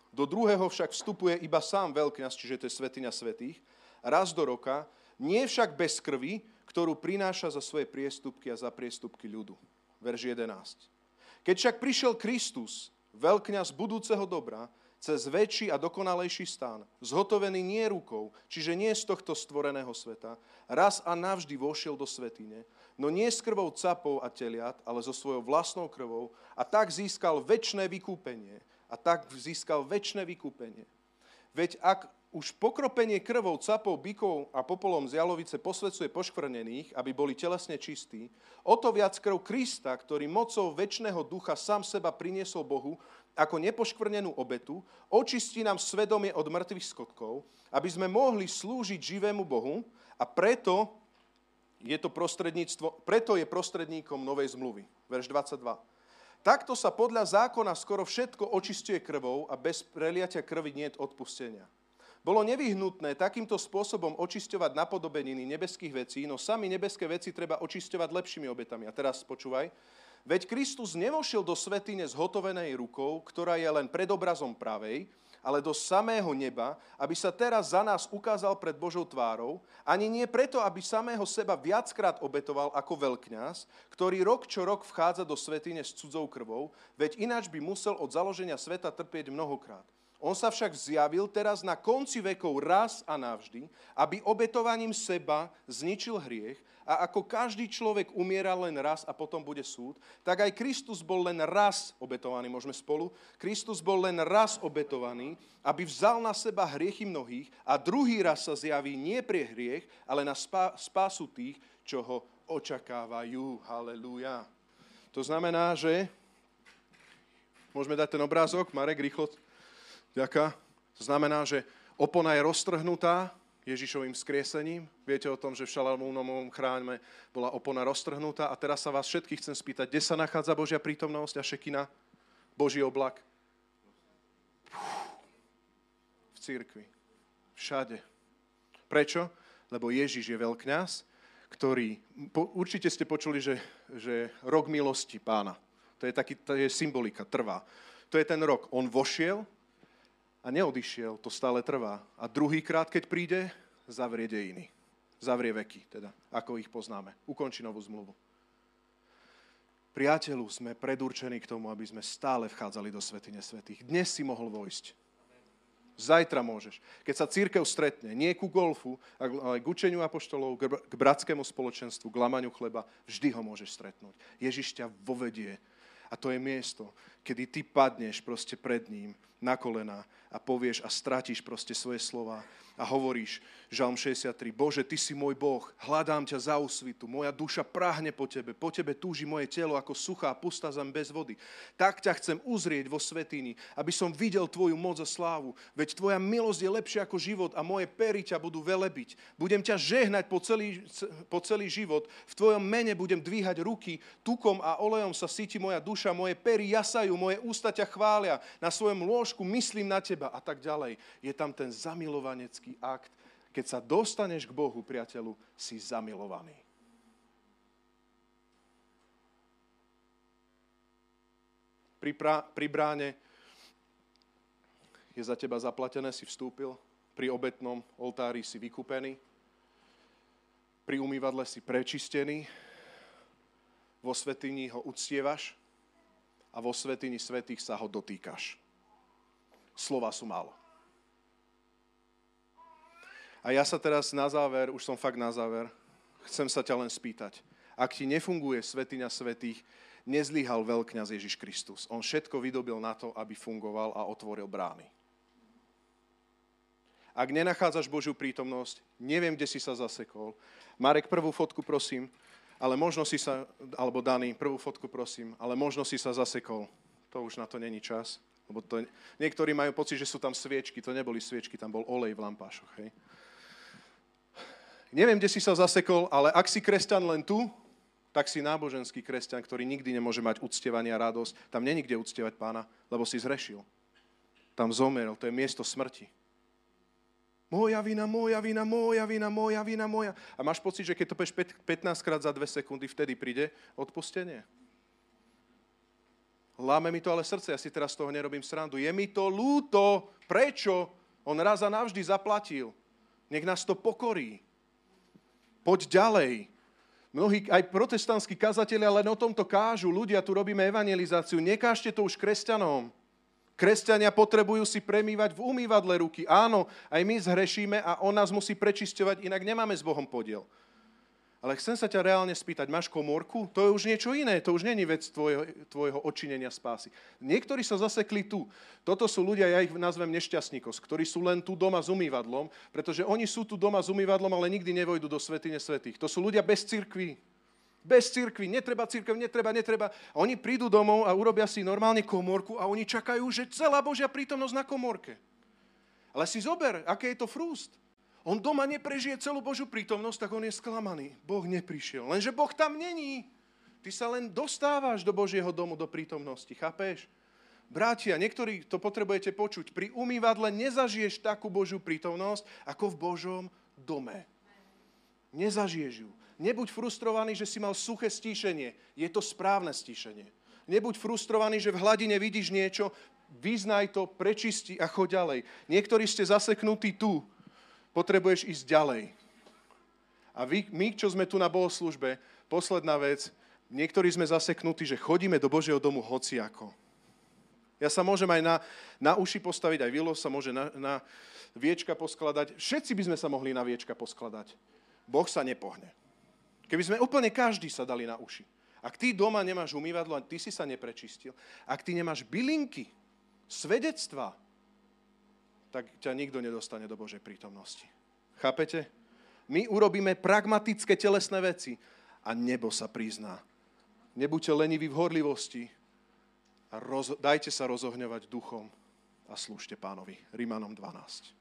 Do druhého však vstupuje iba sám veľkňaz, čiže to je svätyňa svätých, raz do roka, nie však bez krvi, ktorú prináša za svoje priestupky a za priestupky ľudu. Verš jedenásty. Keď však prišiel Kristus, veľkňaz budúceho dobra, cez väčší a dokonalejší stan, zhotovený nie rukou, čiže nie z tohto stvoreného sveta, raz a navždy vošiel do svätyne, no nie s krvou capov a teliat, ale so svojou vlastnou krvou a tak získal večné vykúpenie. A tak získal večné vykúpenie. Veď ak už pokropenie krvou capov, bykov a popolom z jalovice posvedzuje poškvrnených, aby boli telesne čistí, o to viac krv Krista, ktorý mocou večného ducha sám seba priniesol Bohu, ako nepoškvrnenú obetu, očistí nám svedomie od mŕtvych skutkov, aby sme mohli slúžiť živému Bohu a preto je to prostredníctvo, preto je prostredníkom novej zmluvy. Verš dvadsaťdva. Takto sa podľa zákona skoro všetko očisťuje krvou a bez preliatia krvi niet odpustenia. Bolo nevyhnutné takýmto spôsobom očisťovať napodobeniny nebeských vecí, no sami nebeské veci treba očisťovať lepšími obetami. A teraz počúvaj. Veď Kristus nevošiel do svätyne zhotovenej rukou, ktorá je len predobrazom pravej, ale do samého neba, aby sa teraz za nás ukázal pred Božou tvárou, ani nie preto, aby samého seba viackrát obetoval ako veľkňaz, ktorý rok čo rok vchádza do svätyne s cudzou krvou, veď ináč by musel od založenia sveta trpieť mnohokrát. On sa však zjavil teraz na konci vekov raz a navždy, aby obetovaním seba zničil hriech a ako každý človek umiera len raz a potom bude súd, tak aj Kristus bol len raz obetovaný, môžeme spolu, Kristus bol len raz obetovaný, aby vzal na seba hriechy mnohých a druhý raz sa zjaví nie pre hriech, ale na spásu tých, čo ho očakávajú. Halelúja. To znamená, že... Môžeme dať ten obrázok, Marek, rýchlo... Ďaká. To znamená, že opona je roztrhnutá Ježišovým skriesením. Viete o tom, že v Šalamúnovom chráme bola opona roztrhnutá. A teraz sa vás všetkých chcem spýtať, kde sa nachádza Božia prítomnosť a šekina? Boží oblak? V cirkvi. Všade. Prečo? Lebo Ježiš je veľkňaz, ktorý... Po, určite ste počuli, že, že rok milosti Pána. To je, taký, to je symbolika, trvá. To je ten rok. On vošiel... A neodišiel, to stále trvá. A druhýkrát, keď príde, zavrie dejiny. Zavrie veky, teda, ako ich poznáme. Ukončí novú zmluvu. Priateľu, sme predurčení k tomu, aby sme stále vchádzali do svätyne svätých. Dnes si mohol vojsť. Zajtra môžeš. Keď sa cirkev stretne, nie ku golfu, ale k učeniu apoštolov, k bratskému spoločenstvu, k lamaniu chleba, vždy ho môžeš stretnúť. Ježiš ťa vovedie. A to je miesto, kedy ty padneš proste pred ním na kolená a povieš a stratíš proste svoje slova a hovoríš Žalm šesťdesiattri, Bože, ty si môj Boh, hľadám ťa za úsvitu, moja duša prahne po tebe, po tebe túži moje telo ako suchá pustá zem bez vody. Tak ťa chcem uzrieť vo svätyni, aby som videl tvoju moc a slávu, veď tvoja milosť je lepšia ako život a moje pery ťa budú velebiť. Budem ťa žehnať po celý, po celý život, v tvojom mene budem dvíhať ruky, tukom a olejom sa síti moja duša, moje pery jasajú, moje ústa ťa chvália, na svojom lôžku myslím na teba a tak ďalej. Je tam ten zamilovanecký akt. Keď sa dostaneš k Bohu, priateľu, si zamilovaný. Pri, pra, pri bráne je za teba zaplatené, si vstúpil, pri obetnom oltári si vykúpený, pri umývadle si prečistený, vo svätyni ho uctievaš, a vo svätyni svätých sa ho dotýkaš. Slova sú málo. A ja sa teraz na záver, už som fakt na záver, chcem sa ťa len spýtať. Ak ti nefunguje svätyňa svätých, nezlyhal veľkňaz Ježiš Kristus. On všetko vydobil na to, aby fungoval a otvoril brány. Ak nenachádzaš Božiu prítomnosť, neviem, kde si sa zasekol. Marek, prvú fotku, prosím. Ale možno si sa, alebo Dani, prvú fotku prosím, ale možno si sa zasekol. To už na to není čas. Lebo to, niektorí majú pocit, že sú tam sviečky. To neboli sviečky, tam bol olej v lampášoch. Hej. Neviem, kde si sa zasekol, ale ak si kresťan len tu, tak si náboženský kresťan, ktorý nikdy nemôže mať uctievanie a radosť. Tam není kde uctievať Pána, lebo si zhrešil. Tam zomrel, to je miesto smrti. Moja vina, moja vina, moja vina, moja vina, moja. A máš pocit, že keď to peš pätnásťkrát za dve sekundy, vtedy príde odpustenie. Láme mi to ale srdce, ja si teraz z toho nerobím srandu. Je mi to ľúto. Prečo? On raz a navždy zaplatil. Nech nás to pokorí. Poď ďalej. Mnohí aj protestantskí kazatelia len o tomto kážu. Ľudia, tu robíme evangelizáciu. Nekážte to už kresťanom. Kresťania potrebujú si premývať v umývadle ruky. Áno, aj my zhrešíme a on nás musí prečisťovať, inak nemáme s Bohom podiel. Ale chcem sa ťa reálne spýtať, máš komórku? To je už niečo iné, to už nie je vec tvojho, tvojho odčinenia spásy. Niektorí sa zasekli tu. Toto sú ľudia, ja ich nazvem nešťastníkos, ktorí sú len tu doma s umývadlom, pretože oni sú tu doma s umývadlom, ale nikdy nevojdu do svätyne svätých. To sú ľudia bez cirkvi. Bez cirkvi, netreba cirkev, netreba, netreba. A oni prídu domov a urobia si normálne komórku a oni čakajú, že celá Božia prítomnosť na komórke. Ale si zober, aké je to frust. on doma neprežije celú Božiu prítomnosť, tak on je sklamaný. Boh neprišiel. Lenže Boh tam není. Ty sa len dostávaš do Božieho domu, do prítomnosti. Chápeš? Bratia, niektorí to potrebujete počuť. Pri umývadle nezažiješ takú Božiu prítomnosť, ako v Božom dome. Nezažiješ ju. Nebuď frustrovaný, že si mal suché stíšenie. Je to správne stíšenie. Nebuď frustrovaný, že v hladine vidíš niečo. Vyznaj to, prečisti a choď ďalej. Niektorí ste zaseknutí tu. Potrebuješ ísť ďalej. A vy, my, čo sme tu na bohoslúžbe, posledná vec, niektorí sme zaseknutí, že chodíme do Božieho domu hociako. Ja sa môžem aj na, na uši postaviť, aj Vilo sa môže na, na viečka poskladať. Všetci by sme sa mohli na viečka poskladať. Boh sa nepohne. Keby sme úplne každý sa dali na uši. Ak ty doma nemáš umývadlo, ty si sa neprečistil. Ak ty nemáš bylinky, svedectva, tak ťa nikto nedostane do Božej prítomnosti. Chápete? My urobíme pragmatické telesné veci a nebo sa prizná. Nebuďte leniví v horlivosti a roz, dajte sa rozohňovať duchom a slúžte Pánovi. Rimanom dvanásť.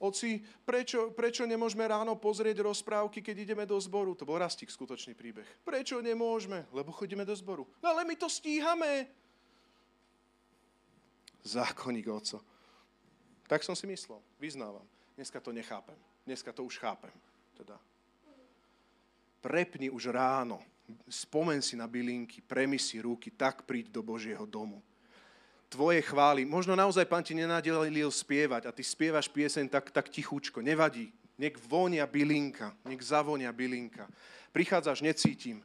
Oci, prečo, prečo nemôžeme ráno pozrieť rozprávky, keď ideme do zboru? To bol Rastík, skutočný príbeh. Prečo nemôžeme? Lebo chodíme do zboru. No ale my to stíhame. Zákonník Otco. Tak som si myslel, vyznávam. Dneska to nechápem. Dneska to už chápem. Teda. Prepni už ráno. Spomen si na bylinky, premi si ruky, tak príď do Božieho domu. Tvoje chvály. Možno naozaj Pán ti nenadelil spievať a ty spievaš pieseň tak, tak tichúčko. Nevadí. Nech vonia bylinka. Nech zavonia bylinka. Prichádzaš, necítim.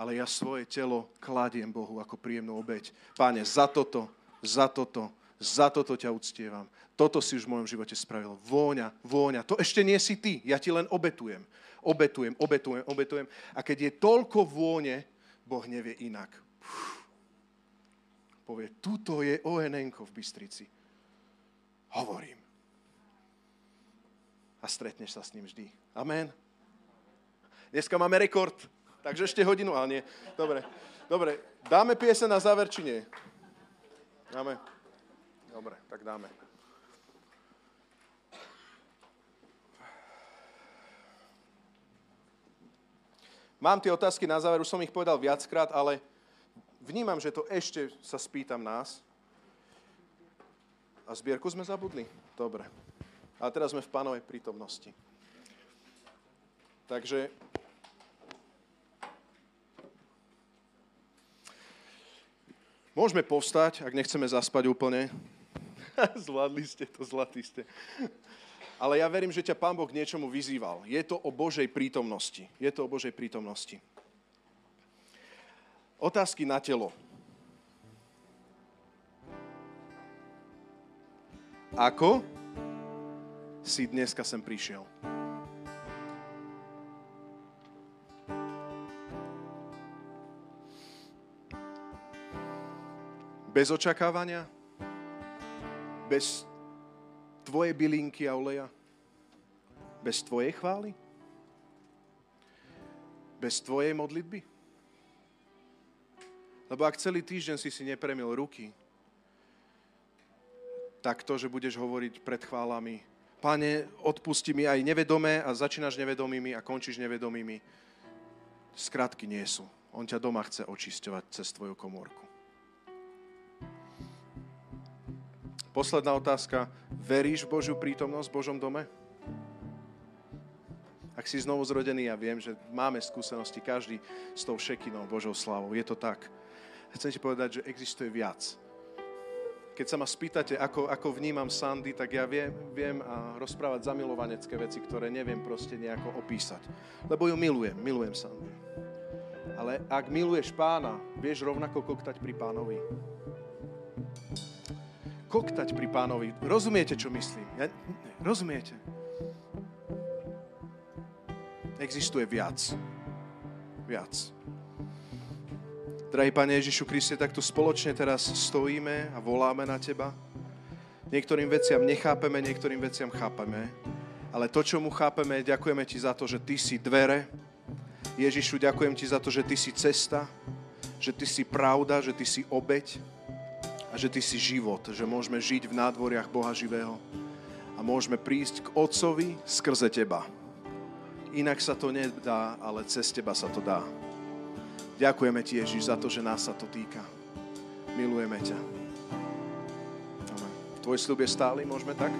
Ale ja svoje telo kladiem Bohu ako príjemnú obeť. Páne, za toto, za toto, za toto ťa uctievam. Toto si už v mojom živote spravil. Vôňa, vôňa. To ešte nie si ty. Ja ti len obetujem. Obetujem, obetujem, obetujem. A keď je toľko vône, Boh nevie inak. Uf. Povie, tuto je ó en enko v Bystrici. Hovorím. A stretneš sa s ním vždy. Amen. Dneska máme rekord, takže ešte hodinu, ale nie. Dobre, dobre. Dáme piesen na záver, či nie? Dáme. Dobre, tak dáme. Mám tie otázky na záver, už som ich povedal viackrát, ale vnímam, že to ešte sa spýtam nás. A zbierku sme zabudli. Dobre. A teraz sme v Pánovej prítomnosti. Takže môžeme povstať, ak nechceme zaspať úplne. Zvládli ste to, zlatí ste. Ale ja verím, že ťa Pán Boh k niečomu vyzýval. Je to o Božej prítomnosti. Je to o Božej prítomnosti. Otázky na telo. Ako si dneska sem prišiel? Bez očakávania? Bez tvojej bylinky a oleja? Bez tvojej chvály? Bez tvojej modlitby? Lebo ak celý týždeň si si nepremil ruky, tak to, že budeš hovoriť pred chválami, Pane, odpusti mi aj nevedomé a začínaš nevedomými a končíš nevedomými, skratky nie sú. On ťa doma chce očisťovať cez tvoju komórku. Posledná otázka. Veríš v Božiu prítomnosť v Božom dome? Ak si znovu zrodený, ja viem, že máme skúsenosti každý s tou šekinou Božou slávou. Je to tak. Chcem ti povedať, že existuje viac. Keď sa ma spýtate, ako, ako vnímam Sandy, tak ja viem, viem a rozprávať zamilovanecké veci, ktoré neviem proste nejako opísať. Lebo ju milujem, milujem Sandy. Ale ak miluješ Pána, vieš rovnako koktať pri Pánovi. Koktať pri Pánovi. Rozumiete, čo myslím? Ja, rozumiete? Existuje viac. Viac. Drahý Pane Ježišu Kriste, takto spoločne teraz stojíme a voláme na Teba. Niektorým veciam nechápeme, niektorým veciam chápeme. Ale to, čo mu chápeme, ďakujeme Ti za to, že Ty si dvere. Ježišu, ďakujem Ti za to, že Ty si cesta, že Ty si pravda, že Ty si obeť. A a že Ty si život, že môžeme žiť v nádvoriach Boha živého a môžeme prísť k Otcovi skrze Teba. Inak sa to nedá, ale cez Teba sa to dá. Ďakujeme Ti, Ježiš, za to, že nás sa to týka. Milujeme ťa. Amen. Tvoj sľub je stály, môžeme tak?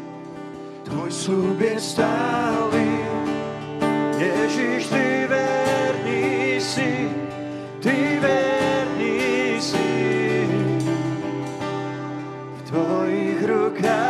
Tvoj sľub je stály, Ježiš, Ty verný si, Ty verný si. V Tvojich rukách